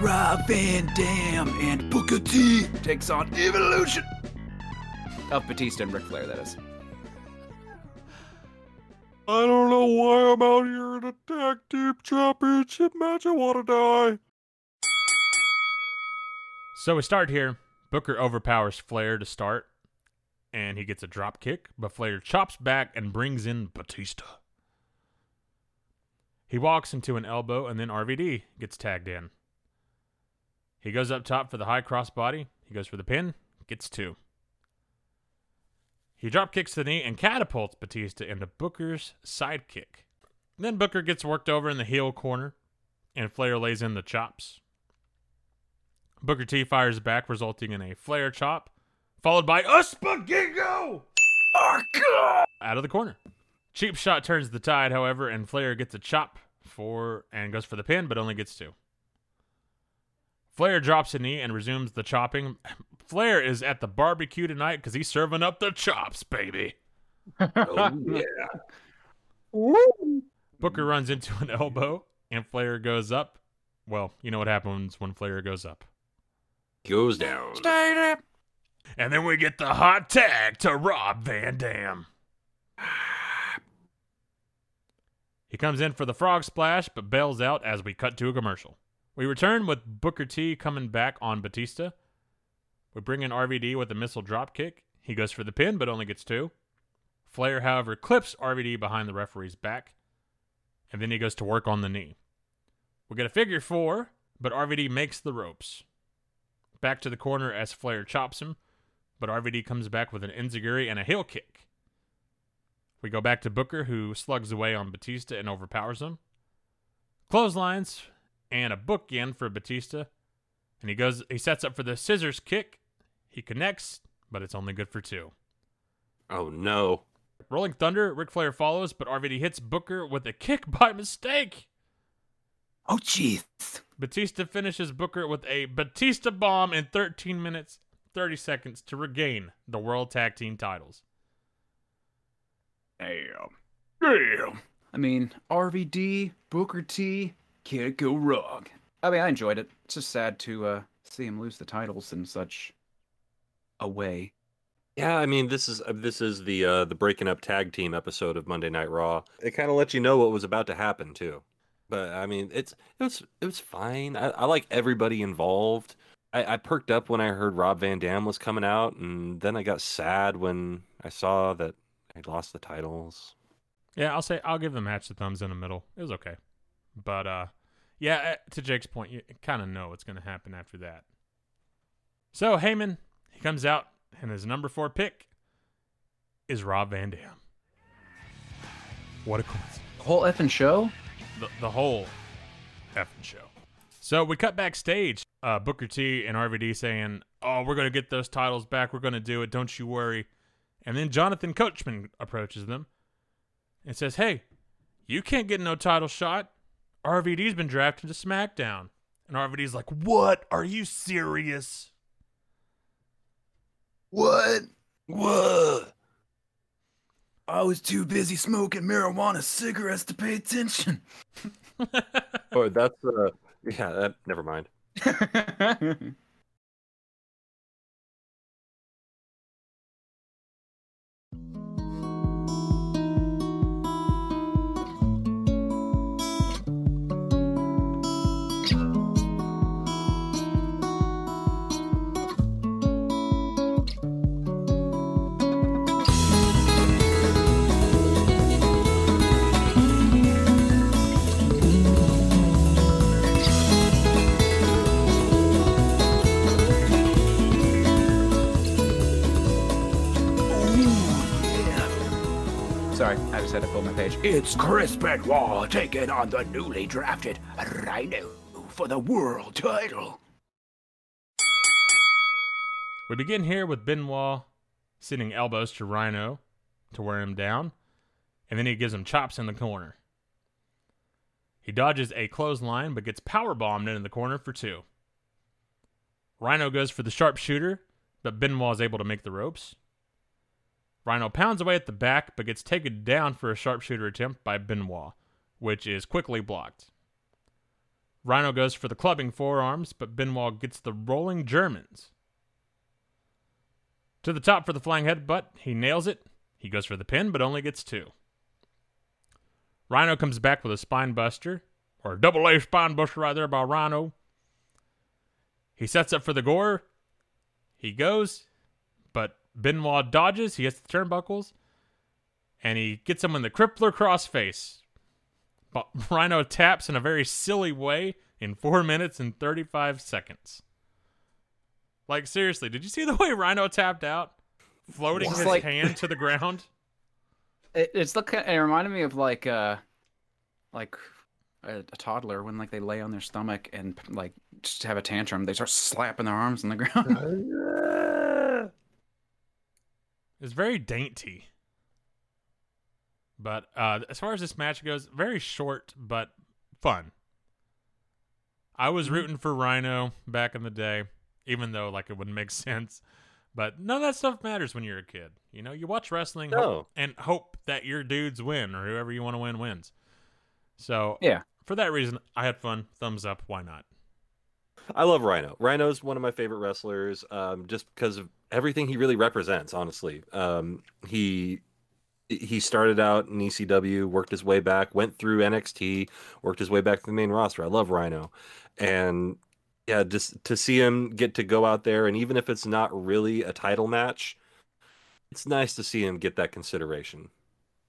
Rob Van Dam and Booker T takes on Evolution of Batista and Ric Flair, that is. I don't know why I'm out here in a tag team championship match. I want to die. So we start here. Booker overpowers Flair to start, and he gets a drop kick, but Flair chops back and brings in Batista. He walks into an elbow, and then RVD gets tagged in. He goes up top for the high crossbody. He goes for the pin, gets two. He drop kicks the knee and catapults Batista into Booker's sidekick. Then Booker gets worked over in the heel corner, and Flair lays in the chops. Booker T fires back, resulting in a Flair chop, followed by a Spagingo! Out of the corner. Cheap shot turns the tide, however, and Flair gets a chop and goes for the pin, but only gets two. Flair drops a knee and resumes the chopping. Flair is at the barbecue tonight because he's serving up the chops, baby. Oh, yeah. Booker runs into an elbow, and Flair goes up. Well, you know what happens when Flair goes up. Goes down. Stay there. And then we get the hot tag to Rob Van Dam. He comes in for the frog splash, but bails out as we cut to a commercial. We return with Booker T coming back on Batista. We bring in RVD with a missile dropkick. He goes for the pin, but only gets two. Flair, however, clips RVD behind the referee's back, and then he goes to work on the knee. We get a figure four, but RVD makes the ropes. Back to the corner as Flair chops him, but RVD comes back with an enziguri and a heel kick. We go back to Booker, who slugs away on Batista and overpowers him. Clotheslines and a bookend for Batista. And he sets up for the scissors kick. He connects, but it's only good for two. Oh, no. Rolling Thunder, Ric Flair follows, but RVD hits Booker with a kick by mistake. Oh, jeez. Batista finishes Booker with a Batista bomb in 13 minutes, 30 seconds to regain the World Tag Team titles. Damn. I mean, RVD, Booker T, can't go wrong. I mean, I enjoyed it. It's just sad to see him lose the titles in such a way. Yeah, I mean, this is the breaking up tag team episode of Monday Night Raw. It kind of lets you know what was about to happen too. But I mean, it was fine. I like everybody involved. I perked up when I heard Rob Van Dam was coming out, and then I got sad when I saw that I lost the titles. Yeah, I'll give the match the thumbs in the middle. It was okay, but yeah, to Jake's point, you kind of know what's going to happen after that. So Heyman, he comes out. And his number 4 pick is Rob Van Dam. What a coincidence. The whole effing show? The whole effing show. So we cut backstage. Booker T and RVD saying, oh, we're going to get those titles back. We're going to do it. Don't you worry. And then Jonathan Coachman approaches them and says, hey, you can't get no title shot. RVD's been drafted to SmackDown. And RVD's like, what? Are you serious? What? What? I was too busy smoking marijuana cigarettes to pay attention. Oh, that's yeah. Never mind. Sorry, I just had to pull my page. It's Chris Benoit taking on the newly drafted Rhino for the world title. We begin here with Benoit sending elbows to Rhino to wear him down, and then he gives him chops in the corner. He dodges a clothesline but gets powerbombed into the corner for 2. Rhino goes for the sharpshooter, but Benoit is able to make the ropes. Rhino pounds away at the back, but gets taken down for a sharpshooter attempt by Benoit, which is quickly blocked. Rhino goes for the clubbing forearms, but Benoit gets the rolling Germans. To the top for the flying headbutt, he nails it. He goes for the pin, but only gets 2. Rhino comes back with a spine buster, or a double A spine buster right there by Rhino. He sets up for the gore. He goes, but Benoit dodges, he hits the turnbuckles, and he gets him in the crippler crossface. But Rhino taps in a very silly way in 4 minutes and 35 seconds. Like, seriously, did you see the way Rhino tapped out? Floating his hand to the ground? It reminded me of, like a toddler when, like, they lay on their stomach and, like, just have a tantrum. They start slapping their arms on the ground. It's very dainty. But as far as this match goes, very short but fun. I was rooting for Rhino back in the day, even though like it wouldn't make sense. But none of that stuff matters when you're a kid. You know, you watch wrestling and hope that your dudes win or whoever you want to win wins. So yeah, for that reason, I had fun. Thumbs up. Why not? I love Rhino. Rhino's one of my favorite wrestlers, just because of everything he really represents, honestly. He started out in ECW, worked his way back, went through NXT, worked his way back to the main roster. I love Rhino. And yeah, just to see him get to go out there, and even if it's not really a title match, it's nice to see him get that consideration.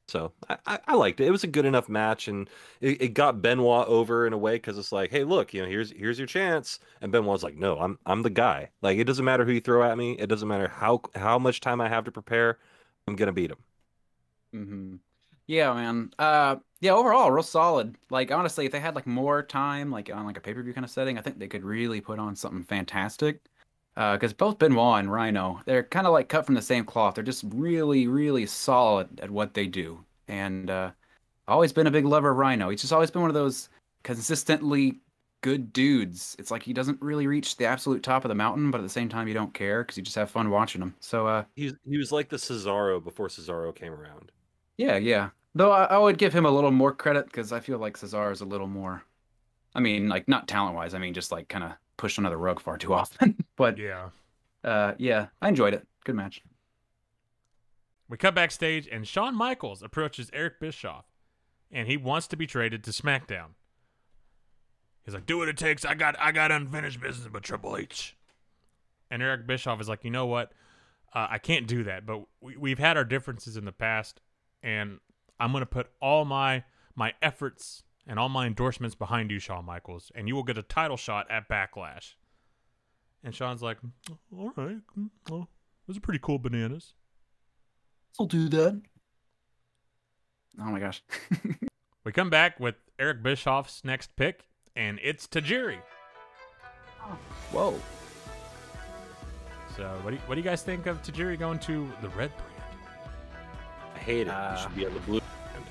So I liked it. It was a good enough match, and it got Benoit over in a way, because it's like, hey, look, you know, here's your chance. And Benoit's like, no, I'm the guy. Like, it doesn't matter who you throw at me. It doesn't matter how much time I have to prepare. I'm gonna beat him. Mm-hmm. Yeah, man. Yeah, overall, real solid. Like, honestly, if they had like more time, like on like a pay-per-view kind of setting, I think they could really put on something fantastic. Because both Benoit and Rhino, they're kind of like cut from the same cloth. They're just really, really solid at what they do. And always been a big lover of Rhino. He's just always been one of those consistently good dudes. It's like he doesn't really reach the absolute top of the mountain, but at the same time, you don't care because you just have fun watching him. So he was like the Cesaro before Cesaro came around. Yeah, yeah. Though I would give him a little more credit because I feel like Cesaro's a little more I mean, like, not talent-wise. I mean, just, like, kind of pushed under the rug far too often. But, yeah, I enjoyed it. Good match. We cut backstage, and Shawn Michaels approaches Eric Bischoff, and he wants to be traded to SmackDown. He's like, do what it takes. I got unfinished business with Triple H. And Eric Bischoff is like, you know what? I can't do that, but we've had our differences in the past, and I'm going to put all my efforts and all my endorsements behind you, Shawn Michaels, and you will get a title shot at Backlash. And Shawn's like, all right, well, those are pretty cool bananas. I'll do that. Oh, my gosh. We come back with Eric Bischoff's next pick, and it's Tajiri. Oh, whoa. So, what do you guys think of Tajiri going to the red brand? I hate it. He should be on the blue brand.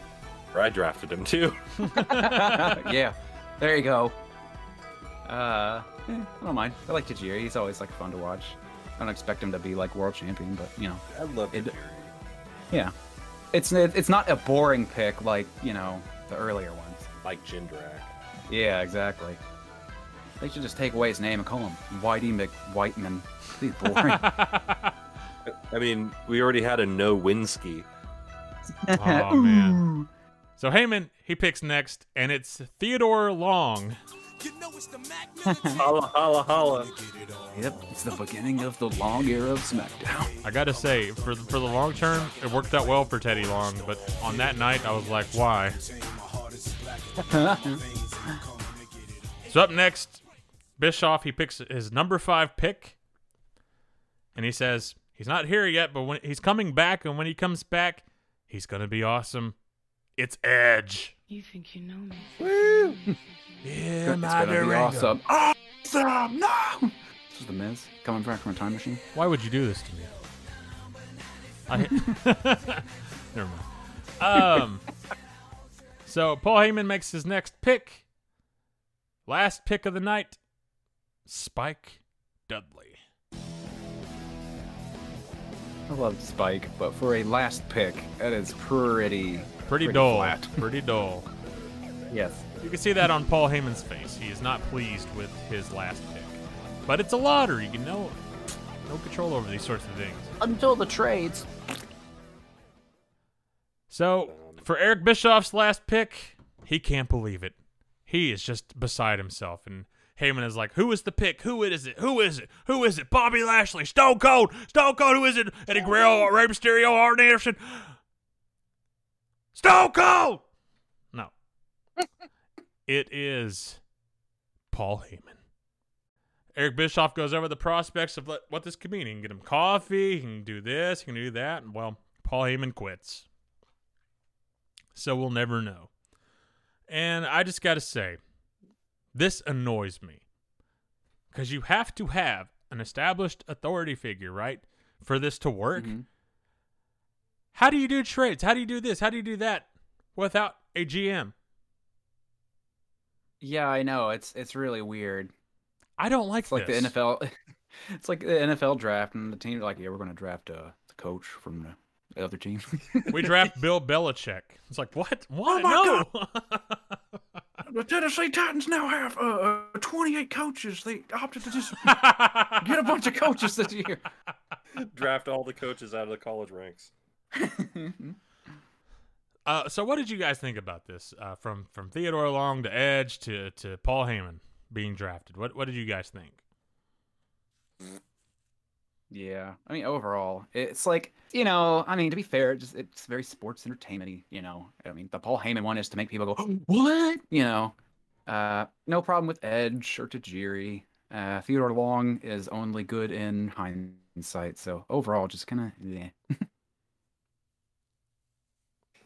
Or I drafted him, too. Yeah. There you go. I don't mind. I like Tajiri. He's always, like, fun to watch. I don't expect him to be, like, world champion, but, you know. I love Tajiri. Yeah. It's not a boring pick like, you know, the earlier ones. Like Jindrak. Yeah, exactly. They should just take away his name and call him Whitey McWhiteman. He's boring. I mean, we already had a no-Winski. Oh, man. So Heyman, he picks next, and it's Theodore Long. You know it's the holla, holla, holla. Yep, it's the beginning of the Long era of SmackDown. I gotta say, for the long term, it worked out well for Teddy Long, but on that night, I was like, why? So up next, Bischoff, he picks his number 5 pick, and he says, he's not here yet, but when he's coming back, and when he comes back, he's gonna be awesome. It's Edge. You think you know me? Woo! Yeah, my awesome. Awesome! No! This is The Miz coming back from a time machine. Why would you do this to me? Never mind. So Paul Heyman makes his next pick. Last pick of the night, Spike Dudley. I love Spike, but for a last pick, that is pretty dull. Flat. Pretty dull. Yes. You can see that on Paul Heyman's face. He is not pleased with his last pick. But it's a lottery, you know. No control over these sorts of things. Until the trades. So, for Eric Bischoff's last pick, he can't believe it. He is just beside himself. And Heyman is like, who is the pick? Who is it? Who is it? Who is it? Bobby Lashley, Stone Cold, Stone Cold, who is it? Eddie Guerrero, Rey Mysterio, Arn Anderson. Stone Cold! No. It is Paul Heyman. Eric Bischoff goes over the prospects of what this could mean. He can get him coffee, he can do this, he can do that. And, well, Paul Heyman quits. So we'll never know. And I just got to say, this annoys me. Because you have to have an established authority figure, right? For this to work. Mm-hmm. How do you do trades? How do you do this? How do you do that without a GM? Yeah, I know. It's really weird. I don't like this. Like the NFL. It's like the NFL draft, and the team like, yeah, we're going to draft the coach from the other team. We draft Bill Belichick. It's like, what? What? Oh my God. The Tennessee Titans now have 28 coaches. They opted to just get a bunch of coaches this year. Draft all the coaches out of the college ranks. So what did you guys think about this? From Theodore Long to Edge to Paul Heyman being drafted. What did you guys think? Yeah, I mean, overall, it's like, you know, I mean, to be fair, it's very sports entertainment-y, you know. I mean, the Paul Heyman one is to make people go, oh, what? You know, no problem with Edge or Tajiri. Theodore Long is only good in hindsight. So overall, just kind of, yeah.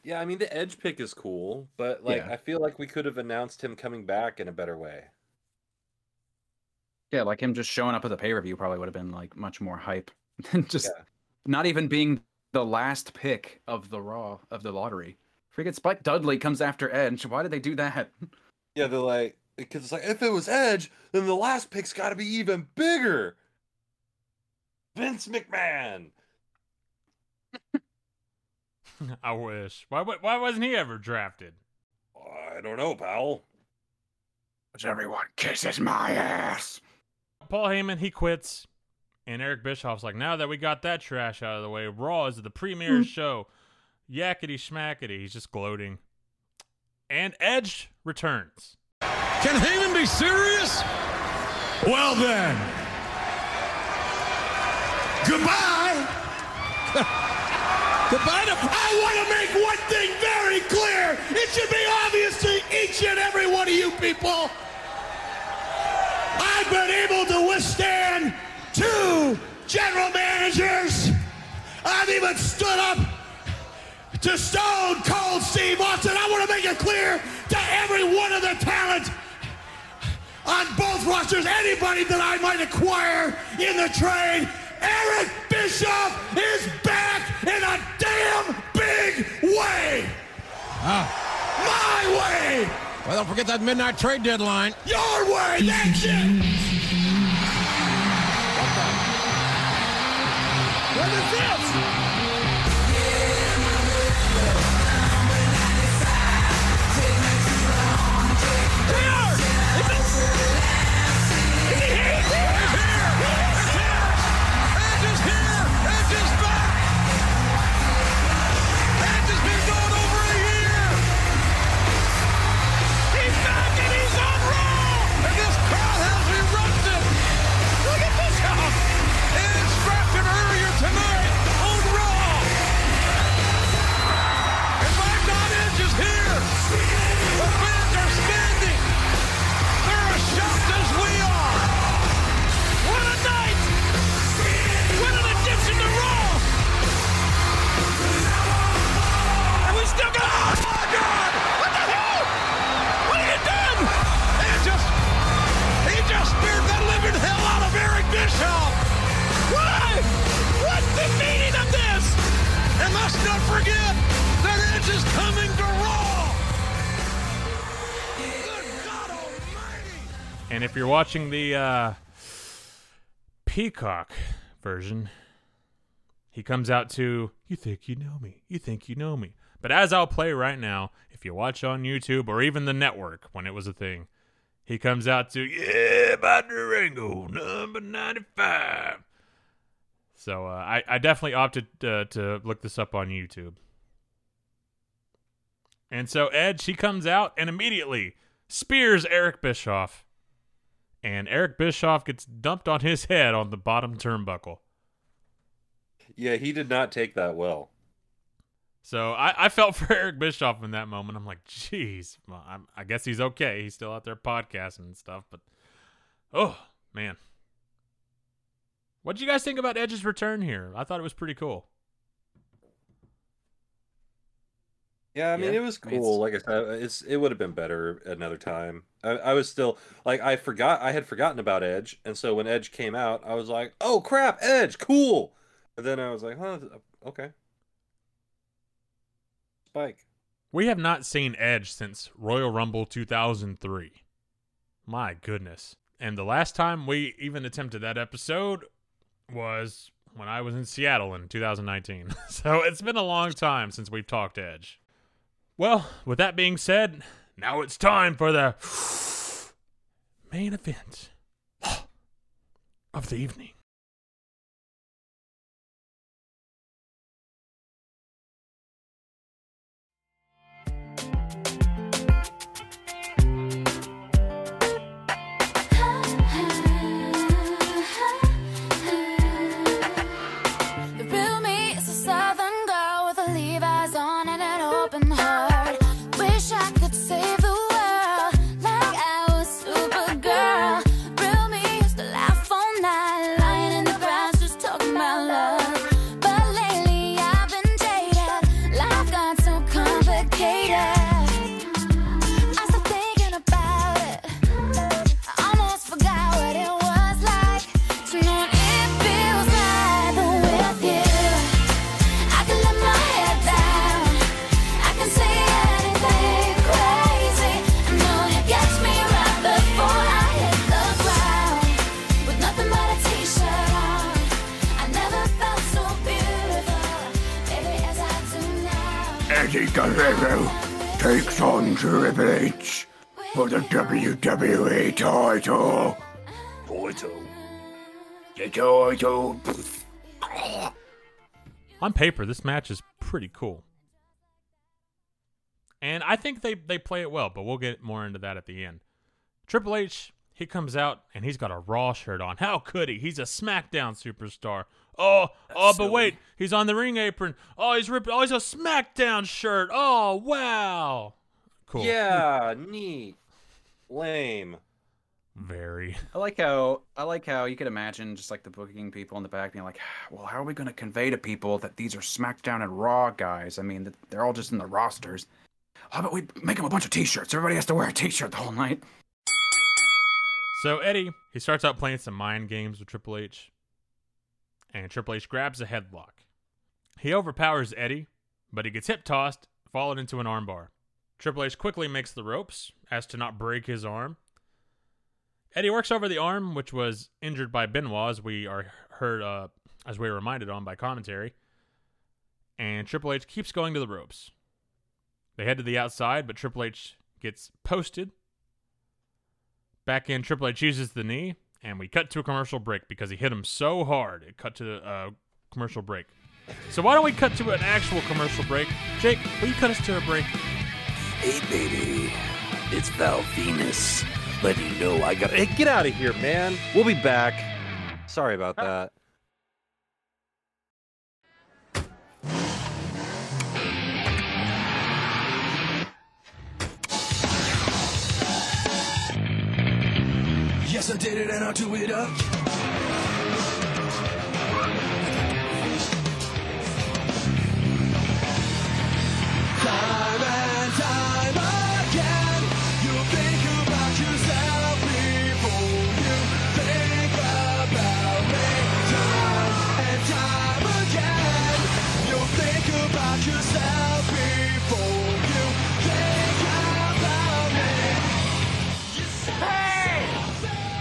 Yeah, I mean, the Edge pick is cool, but, like, yeah. I feel like we could have announced him coming back in a better way. Yeah, like him just showing up at the pay-per-view probably would have been, like, much more hype than just not even being the last pick of the Raw, of the lottery. Forget Spike Dudley comes after Edge. Why did they do that? Yeah, they're like, because it's like, if it was Edge, then the last pick's got to be even bigger. Vince McMahon. I wish. Why wasn't he ever drafted? I don't know, pal. everyone kisses my ass. Paul Heyman, he quits. And Eric Bischoff's like, now that we got that trash out of the way, Raw is the premier show. Yakety schmackety. He's just gloating. And Edge returns. Can Heyman be serious? Well then. Goodbye. Goodbye to... I want to make one thing very clear. It should be obvious to each and every one of you people. I've been able to withstand two general managers. I've even stood up to Stone Cold Steve Austin. I want to make it clear to every one of the talent on both rosters, anybody that I might acquire in the trade, Eric Bischoff is back in a damn big way. My way. Well, don't forget that midnight trade deadline. Your way, that's it. What is this? Here! Is he here? He's here! He's here! Edge is here! Edge is back! Edge has been gone over a year! He's back and he's on Raw! And this crowd has erupted! Look at this house! Edge drafted earlier tonight on Raw! And Mike Don Edge is here! The fans are standing! They're as shocked as we are! What a night! What an addition to Raw! And we still got... Oh, my God! What the hell? What have you done? He just speared the living hell out of Eric Bischoff! Why? What's the meaning of this? And let's not forget that Edge is coming to Raw. Good God Almighty! And if you're watching the Peacock version, he comes out to "You think you know me? You think you know me?" But as I'll play right now, if you watch on YouTube or even the network when it was a thing, he comes out to "Yeah, by Durango, number 95." So I definitely opted to look this up on YouTube. And so Edge, he comes out and immediately spears Eric Bischoff. And Eric Bischoff gets dumped on his head on the bottom turnbuckle. Yeah, he did not take that well. So I felt for Eric Bischoff in that moment. I'm like, geez, well, I guess he's okay. He's still out there podcasting and stuff. But, oh, man. What did you guys think about Edge's return here? I thought it was pretty cool. Yeah, I mean, it was cool. Like I said, it would have been better another time. I was still, like, I had forgotten about Edge. And so when Edge came out, I was like, oh, crap, Edge, cool. And then I was like, huh, okay. Spike. We have not seen Edge since Royal Rumble 2003. My goodness. And the last time we even attempted that episode was when I was in Seattle in 2019. So it's been a long time since we've talked Edge. Well, with that being said, now it's time for the main event of the evening. Eddie Guerrero takes on Triple H for the WWE title. The title. On paper, this match is pretty cool. And I think they play it well, but we'll get more into that at the end. Triple H, he comes out, and he's got a Raw shirt on. How could he? He's a SmackDown superstar. But wait, he's on the ring apron. Oh, he's a SmackDown shirt. Oh, wow. Cool. Yeah, neat. Lame. Very. I like how you could imagine just like the booking people in the back being like, well, how are we going to convey to people that these are SmackDown and Raw guys? I mean, they're all just in the rosters. How about we make them a bunch of t-shirts? Everybody has to wear a t-shirt the whole night. So Eddie, he starts out playing some mind games with Triple H. And Triple H grabs a headlock. He overpowers Eddie, but he gets hip-tossed, followed into an armbar. Triple H quickly makes the ropes, as to not break his arm. Eddie works over the arm, which was injured by Benoit, as we were reminded on by commentary. And Triple H keeps going to the ropes. They head to the outside, but Triple H gets posted. Back in, Triple H uses the knee, and we cut to a commercial break because he hit him so hard. It cut to a commercial break. So why don't we cut to an actual commercial break? Jake, will you cut us to a break? Hey, baby. It's Val Venus. Let me know I got... Hey, get out of here, man. We'll be back. Sorry about that. Yes, I did it, and I'll do it up. Time and time again, you think about yourself before you think about me. Time and time again, you think about yourself before you think about me. Hey!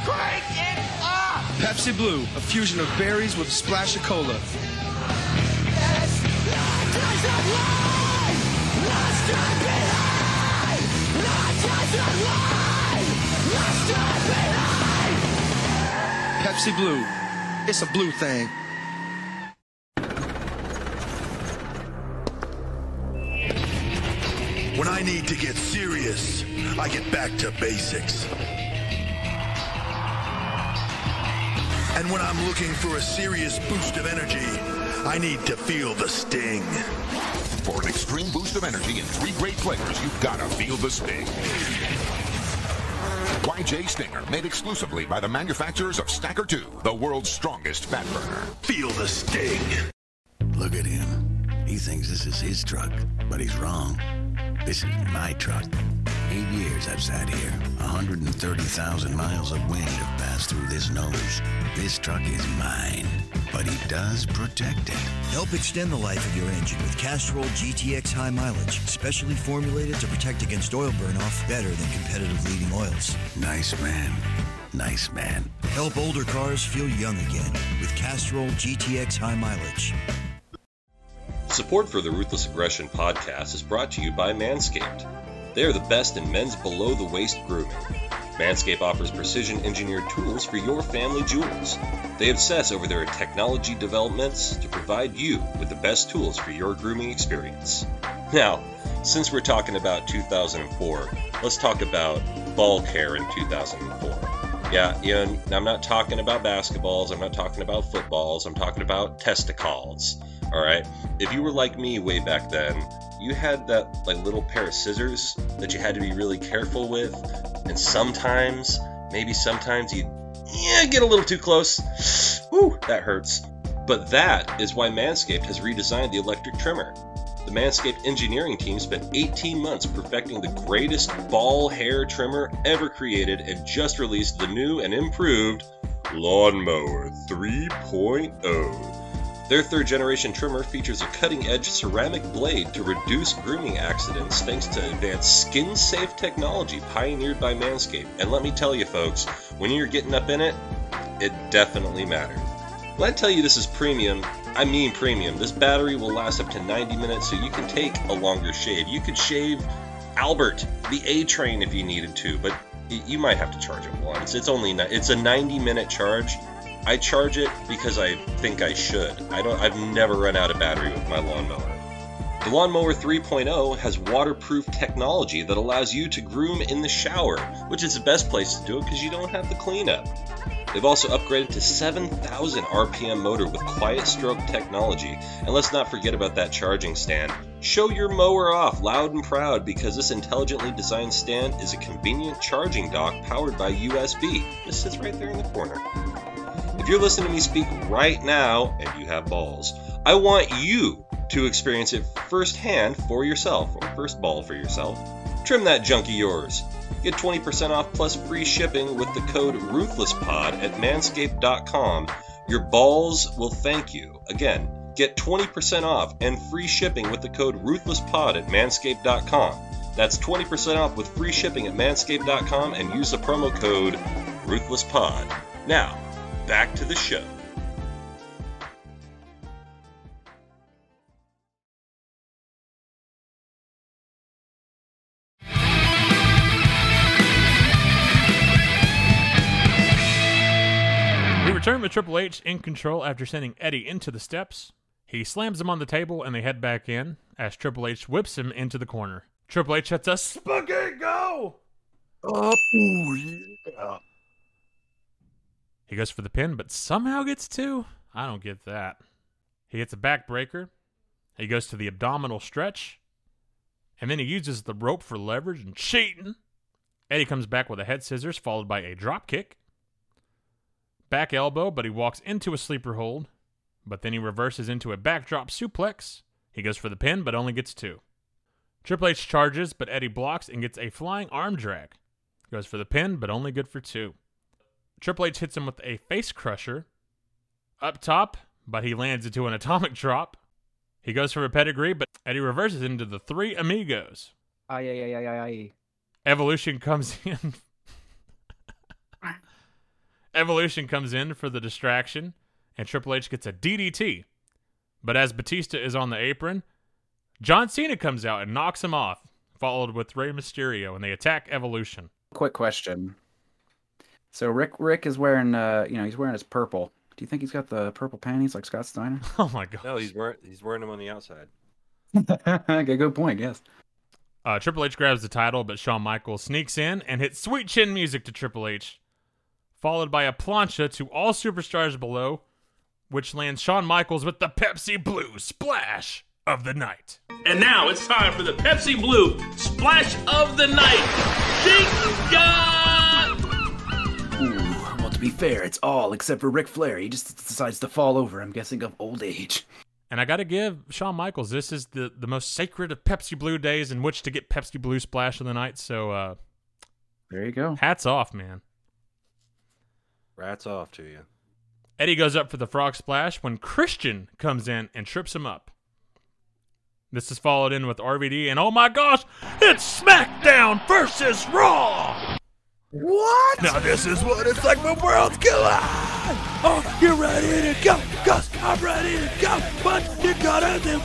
Crank it up! Pepsi Blue, a fusion of berries with a splash of cola. Pepsi Blue, it's a blue thing. When I need to get serious, I get back to basics. And when I'm looking for a serious boost of energy, I need to feel the sting. For an extreme boost of energy in three great flavors, you've got to feel the sting. YJ Stinger, made exclusively by the manufacturers of Stacker 2, the world's strongest fat burner. Feel the sting. Look at him. He thinks this is his truck, but he's wrong. This is my truck. 8 years I've sat here. 130,000 miles of wind have passed through this nose. This truck is mine, but he does protect it. Help extend the life of your engine with Castrol GTX High Mileage, specially formulated to protect against oil burn-off better than competitive leading oils. Nice man. Nice man. Help older cars feel young again with Castrol GTX High Mileage. Support for the Ruthless Aggression podcast is brought to you by Manscaped. They are the best in men's below-the-waist grooming. Manscaped offers precision-engineered tools for your family jewels. They obsess over their technology developments to provide you with the best tools for your grooming experience. Now, since we're talking about 2004, let's talk about ball care in 2004. Yeah, I'm not talking about basketballs, I'm not talking about footballs, I'm talking about testicles. All right? If you were like me way back then, you had that like little pair of scissors that you had to be really careful with, and sometimes you get a little too close. Whew, that hurts. But that is why Manscaped has redesigned the electric trimmer. The Manscaped engineering team spent 18 months perfecting the greatest ball hair trimmer ever created and just released the new and improved Lawnmower 3.0. Their third-generation trimmer features a cutting-edge ceramic blade to reduce grooming accidents thanks to advanced skin-safe technology pioneered by Manscaped. And let me tell you, folks, when you're getting up in it, it definitely matters. When I tell you this is premium, I mean premium. This battery will last up to 90 minutes, so you can take a longer shave. You could shave Albert, the A-Train if you needed to, but you might have to charge it once. It's a 90-minute charge. I charge it because I think I should. I've never run out of battery with my lawnmower. The Lawnmower 3.0 has waterproof technology that allows you to groom in the shower, which is the best place to do it because you don't have the cleanup. They've also upgraded to 7,000 RPM motor with quiet stroke technology. And let's not forget about that charging stand. Show your mower off loud and proud because this intelligently designed stand is a convenient charging dock powered by USB. This sits right there in the corner. If you're listening to me speak right now, and you have balls, I want you to experience it firsthand for yourself, or first ball for yourself. Trim that junk of yours. Get 20% off plus free shipping with the code RuthlessPod at manscaped.com. Your balls will thank you. Again, get 20% off and free shipping with the code RuthlessPod at manscaped.com. That's 20% off with free shipping at manscaped.com and use the promo code RuthlessPod. Now, back to the show. Return with Triple H in control after sending Eddie into the steps. He slams him on the table and they head back in as Triple H whips him into the corner. Triple H hits a spaghetti go! Oh, yeah. He goes for the pin, but somehow gets two. I don't get that. He hits a backbreaker. He goes to the abdominal stretch. And then he uses the rope for leverage and cheating. Eddie comes back with a head scissors followed by a drop kick. Back elbow, but he walks into a sleeper hold, but then he reverses into a backdrop suplex. He goes for the pin, but only gets two. Triple H charges, but Eddie blocks and gets a flying arm drag. Goes for the pin, but only good for two. Triple H hits him with a face crusher. Up top, but he lands into an atomic drop. He goes for a pedigree, but Eddie reverses into the three amigos. Aye. Evolution comes in. Evolution comes in for the distraction, and Triple H gets a DDT. But as Batista is on the apron, John Cena comes out and knocks him off, followed with Rey Mysterio, and they attack Evolution. Quick question. So Rick is wearing, he's wearing his purple. Do you think he's got the purple panties like Scott Steiner? Oh my god! No, he's wearing them on the outside. Okay, good point. Yes. Triple H grabs the title, but Shawn Michaels sneaks in and hits Sweet Chin Music to Triple H, followed by a plancha to all superstars below, which lands Shawn Michaels with the Pepsi Blue Splash of the Night. And now it's time for the Pepsi Blue Splash of the Night. Thank God! Ooh, well, to be fair, it's all except for Ric Flair. He just decides to fall over, I'm guessing, of old age. And I gotta give Shawn Michaels, this is the most sacred of Pepsi Blue days in which to get Pepsi Blue Splash of the Night, so... there you go. Hats off, man. Rats off to you. Eddie goes up for the frog splash when Christian comes in and trips him up. This is followed in with RVD, and oh my gosh, it's SmackDown versus Raw! What? Now this is what it's like when worlds collide! Oh, you're ready to go, cause I'm ready to go, but you gotta do,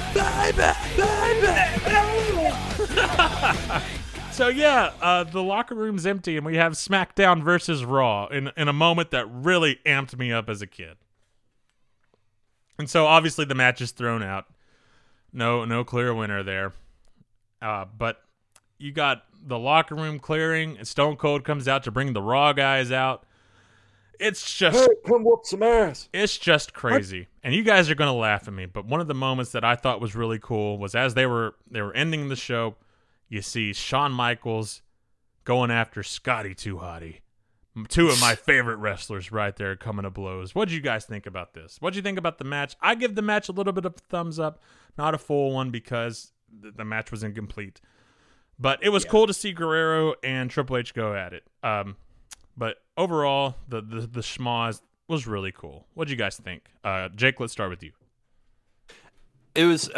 baby! So yeah, the locker room's empty, and we have SmackDown versus Raw in a moment that really amped me up as a kid. And so obviously the match is thrown out. No clear winner there. But you got the locker room clearing, and Stone Cold comes out to bring the Raw guys out. It's just... Hey, come whoop some ass. It's just crazy. What? And you guys are going to laugh at me, but one of the moments that I thought was really cool was as they were ending the show... You see Shawn Michaels going after Scotty Too Hotty. Two of my favorite wrestlers right there coming to blows. What did you guys think about this? What did you think about the match? I give the match a little bit of a thumbs up. Not a full one because the match was incomplete. But it was cool to see Guerrero and Triple H go at it. But overall, the schmoz was really cool. What did you guys think? Jake, let's start with you. It was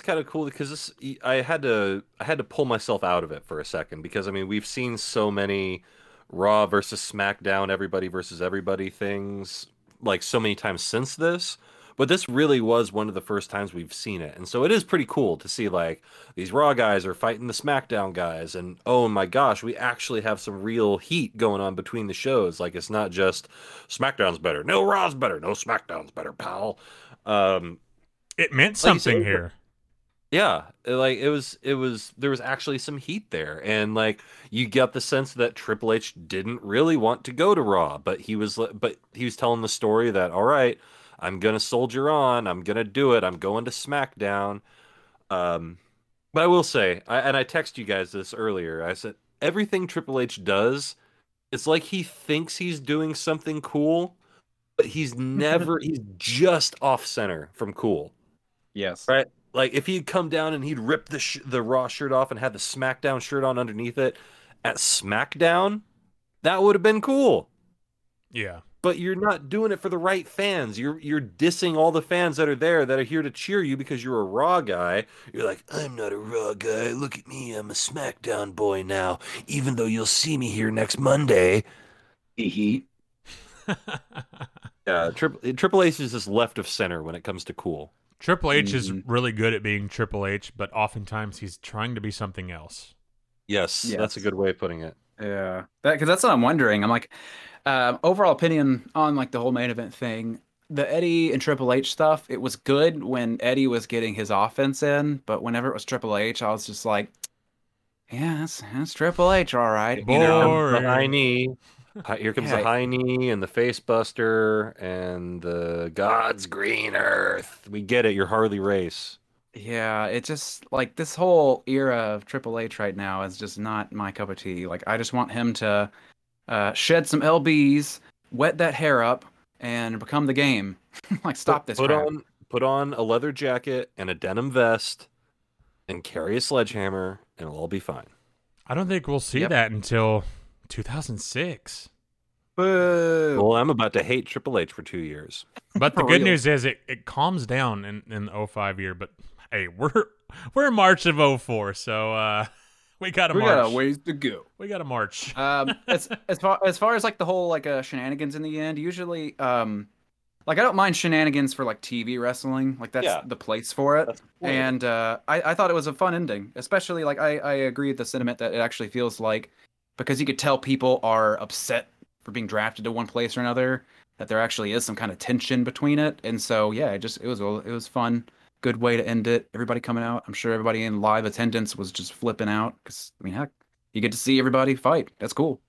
kind of cool because this, I had to pull myself out of it for a second because, I mean, we've seen so many Raw versus SmackDown, everybody versus everybody things, like, so many times since this, But this really was one of the first times we've seen it. And so it is pretty cool to see, like, these Raw guys are fighting the SmackDown guys. And, oh, my gosh, we actually have some real heat going on between the shows. Like, it's not just SmackDown's better. No, Raw's better. No, SmackDown's better, pal. It meant something like here. Yeah, like it was there was actually some heat there, and like you get the sense that Triple H didn't really want to go to Raw, but he was telling the story that, all right, I'm gonna soldier on, I'm gonna do it, I'm going to SmackDown. But I will say, I text you guys this earlier. I said everything Triple H does, it's like he thinks he's doing something cool, but he's never. He's just off center from cool. Yes. Right. Like, if he'd come down and he'd rip the Raw shirt off and had the SmackDown shirt on underneath it at SmackDown, that would have been cool. Yeah. But you're not doing it for the right fans. You're dissing all the fans that are there that are here to cheer you because you're a Raw guy. You're like, I'm not a Raw guy. Look at me. I'm a SmackDown boy now, even though you'll see me here next Monday. Yeah, Triple H is just left of center when it comes to cool. Triple H is really good at being Triple H, but oftentimes he's trying to be something else. Yes. That's a good way of putting it. Yeah, because that's what I'm wondering. I'm like, overall opinion on like the whole main event thing, the Eddie and Triple H stuff, it was good when Eddie was getting his offense in, but whenever it was Triple H, I was just like, yeah, that's Triple H, all right. Boring. You know, the high knee. Here comes the high knee and the face buster and the God's green earth. We get it. You're Harley Race. Yeah, it's just like this whole era of Triple H right now is just not my cup of tea. Like, I just want him to shed some lbs, wet that hair up, and become the game. Like, stop this. Put on a leather jacket and a denim vest, and carry a sledgehammer, and it'll all be fine. I don't think we'll see that until 2006. Boo. Well, I'm about to hate Triple H for 2 years. But the good news is it calms down in the 05 year. But hey, we're in March of 04, so we got a ways to go. We got to march. As far as like the whole like shenanigans in the end, usually like I don't mind shenanigans for like TV wrestling, like that's the place for it. And I thought it was a fun ending, especially like I agree with the sentiment that it actually feels like. Because you could tell people are upset for being drafted to one place or another, that there actually is some kind of tension between it. And so, yeah, it was fun. Good way to end it. Everybody coming out. I'm sure everybody in live attendance was just flipping out. Because, I mean, heck, you get to see everybody fight. That's cool.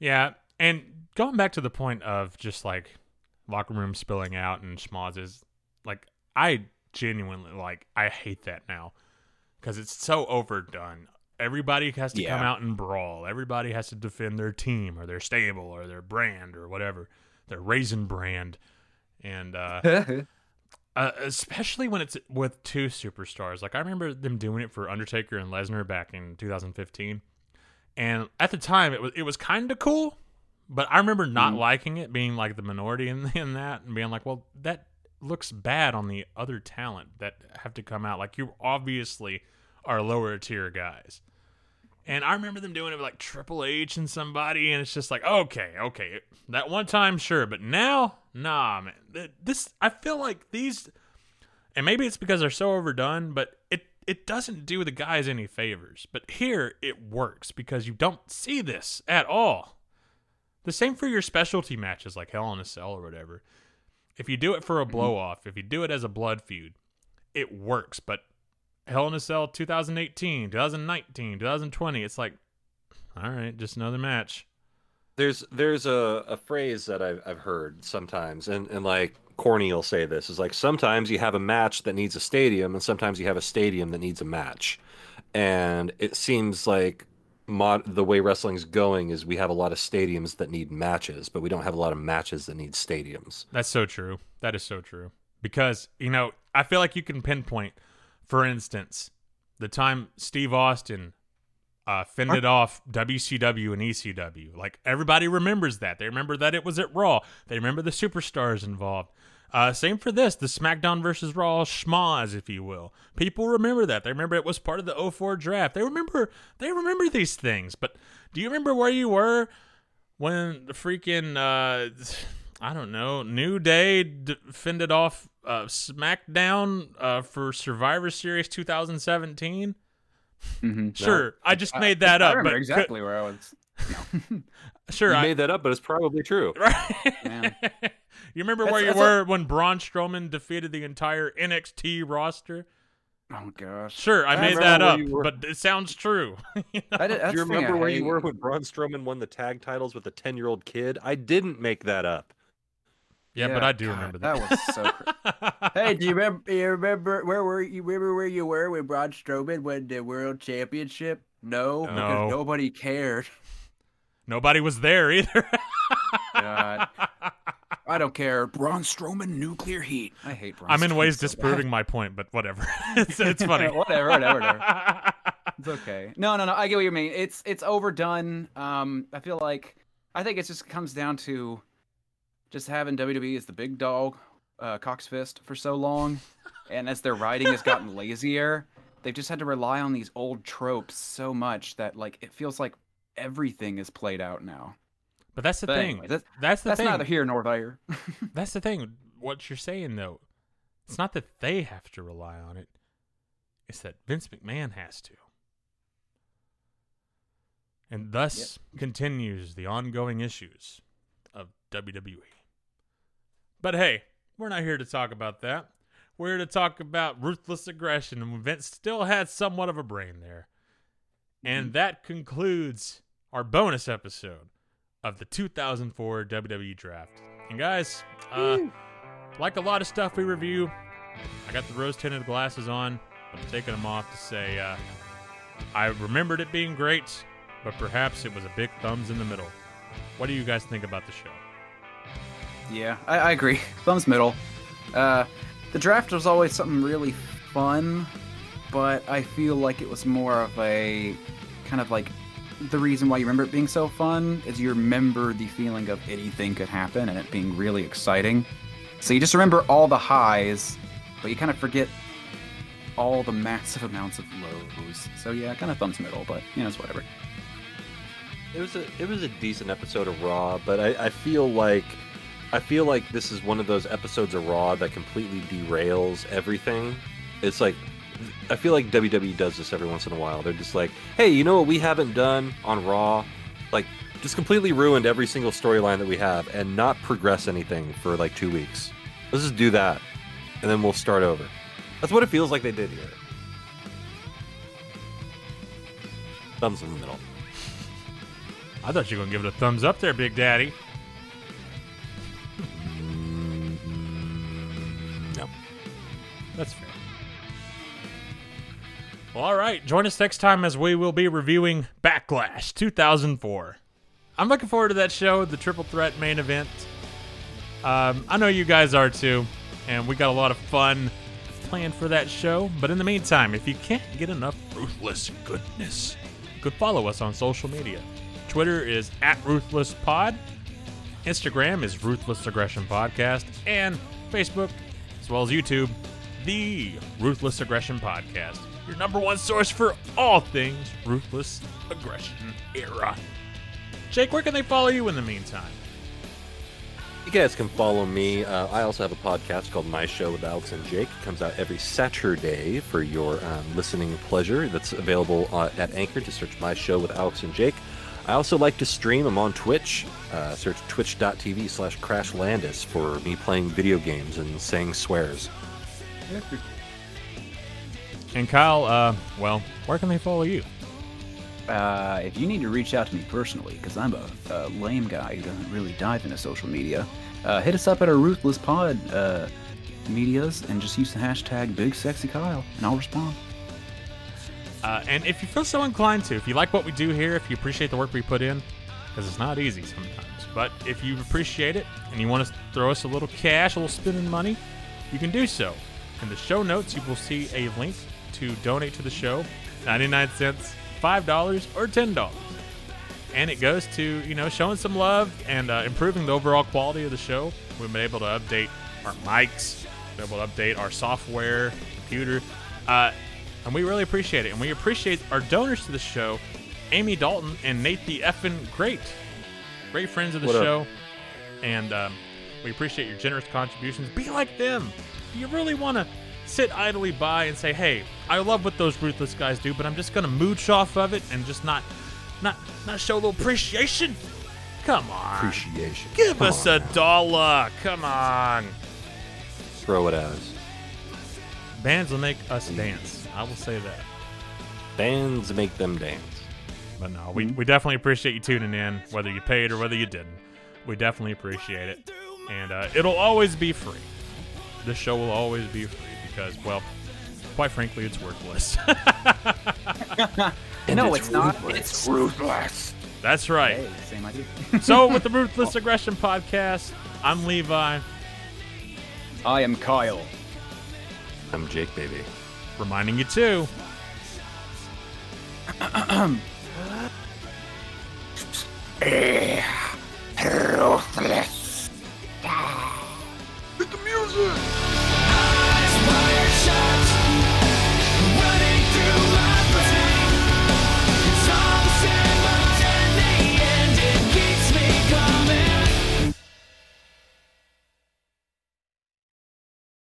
Yeah, and going back to the point of just, like, locker room spilling out and schmozzes, like, I genuinely, like, I hate that now. Because it's so overdone. Everybody has to come out and brawl. Everybody has to defend their team or their stable or their brand or whatever, their raisin brand. And especially when it's with two superstars. Like, I remember them doing it for Undertaker and Lesnar back in 2015. And at the time, it was kind of cool, but I remember not liking it, being like the minority in that and being like, well, that looks bad on the other talent that have to come out. Like, you obviously are lower tier guys. And I remember them doing it with like Triple H and somebody, and it's just like, okay. That one time, sure, but now, nah, man. This, I feel like these, and maybe it's because they're so overdone, but it doesn't do the guys any favors. But here, it works because you don't see this at all. The same for your specialty matches like Hell in a Cell or whatever. If you do it for a blow-off, if you do it as a blood feud, it works, but Hell in a Cell 2018, 2019, 2020. It's like, all right, just another match. There's a phrase that I've heard sometimes, and like Corny will say this, is like sometimes you have a match that needs a stadium, and sometimes you have a stadium that needs a match. And it seems like the way wrestling's going is we have a lot of stadiums that need matches, but we don't have a lot of matches that need stadiums. That's so true. That is so true. Because, you know, I feel like you can pinpoint, for instance, the time Steve Austin fended off WCW and ECW. Like, everybody remembers that. They remember that it was at Raw. They remember the superstars involved. Same for this, the SmackDown versus Raw schmoz, if you will. People remember that. They remember it was part of the 04 draft. They remember these things. But do you remember where you were when the freaking I don't know. New Day defended off Smackdown for Survivor Series 2017. Mm-hmm. Sure, no. I just made that up. I remember but exactly where I was. No. Sure, I made that up, but it's probably true. Right? Man. You remember where you were when Braun Strowman defeated the entire NXT roster? Oh gosh! Sure, I made that up, but it sounds true. You know? Do you remember where you were when Braun Strowman won the tag titles with a 10-year-old kid? I didn't make that up. Yeah, but I do remember that. That was so. Hey, do you remember? Remember where you were when Braun Strowman won the World Championship? No, because nobody cared. Nobody was there either. God. I don't care. Braun Strowman, nuclear heat. I hate Braun Strowman. I'm in ways disproving my point, but whatever. It's funny. whatever. It's okay. No. I get what you mean. It's overdone. I feel like it just comes down to just having WWE as the big dog, Cox Fist, for so long, and as their writing has gotten lazier, they've just had to rely on these old tropes so much that it feels like everything is played out now. But that's the thing. That's the thing. That's neither here nor there. That's the thing. What you're saying, though, it's not that they have to rely on it. It's that Vince McMahon has to. And thus continues the ongoing issues of WWE. But hey, we're not here to talk about that. We're here to talk about ruthless aggression. And Vince still had somewhat of a brain there. And that concludes our bonus episode of the 2004 WWE Draft. And guys, like a lot of stuff we review, I got the rose-tinted glasses on. I'm taking them off to say I remembered it being great, but perhaps it was a big thumbs in the middle. What do you guys think about the show? Yeah, I agree. Thumbs middle. The draft was always something really fun, but I feel like it was more of a kind of the reason why you remember it being so fun is you remember the feeling of anything could happen and it being really exciting. So you just remember all the highs, but you kind of forget all the massive amounts of lows. So yeah, kind of thumbs middle, but it's whatever. It was a decent episode of Raw, but I feel like this is one of those episodes of Raw that completely derails everything. It's like, I feel like WWE does this every once in a while. They're just like, hey, you know what we haven't done on Raw? Just completely ruined every single storyline that we have and not progress anything for 2 weeks. Let's just do that, and then we'll start over. That's what it feels like they did here. Thumbs in the middle. I thought you were going to give it a thumbs up there, Big Daddy. No. That's fair. Well, all right. Join us next time as we will be reviewing Backlash 2004. I'm looking forward to that show, the Triple Threat main event. I know you guys are too, and we got a lot of fun planned for that show. But in the meantime, if you can't get enough ruthless goodness, you could follow us on social media. Twitter is @RuthlessPod. Instagram is Ruthless Aggression Podcast. And Facebook, as well as YouTube, The Ruthless Aggression Podcast. Your number one source for all things Ruthless Aggression era. Jake, where can they follow you in the meantime? You guys can follow me. I also have a podcast called My Show with Alex and Jake. It comes out every Saturday for your listening pleasure. That's available at Anchor. Just search My Show with Alex and Jake. I also like to stream. I'm on Twitch. Search twitch.tv/CrashLandis for me playing video games and saying swears. And Kyle, where can they follow you? If you need to reach out to me personally, because I'm a lame guy who doesn't really dive into social media, hit us up at our Ruthless Pod medias and just use the hashtag BigSexyKyle, and I'll respond. And if you feel so inclined to, if you like what we do here, if you appreciate the work we put in, because it's not easy sometimes, but if you appreciate it and you want to throw us a little cash, a little spending money, you can do so. In the show notes, you will see a link to donate to the show, 99 cents, $5, or $10. And it goes to, showing some love and improving the overall quality of the show. We've been able to update our mics, been able to update our software, computer, and we really appreciate it. And we appreciate our donors to the show, Amy Dalton and Nate the Effin' Great. Great friends of the show. And We appreciate your generous contributions. Be like them. Do you really want to sit idly by and say, hey, I love what those ruthless guys do, but I'm just going to mooch off of it and just not show a little appreciation? Come on. Appreciation. Give us a dollar. Come on. Throw it at us. Bands will make us dance. I will say that. Bands make them dance. But no, we definitely appreciate you tuning in, whether you paid or whether you didn't. We definitely appreciate it. And it'll always be free. This show will always be free because, well, quite frankly, it's worthless. No, it's not. It's ruthless. That's right. Hey, same idea. So, with the Ruthless Aggression Podcast, I'm Levi. I am Kyle. I'm Jake, baby. Reminding you, too.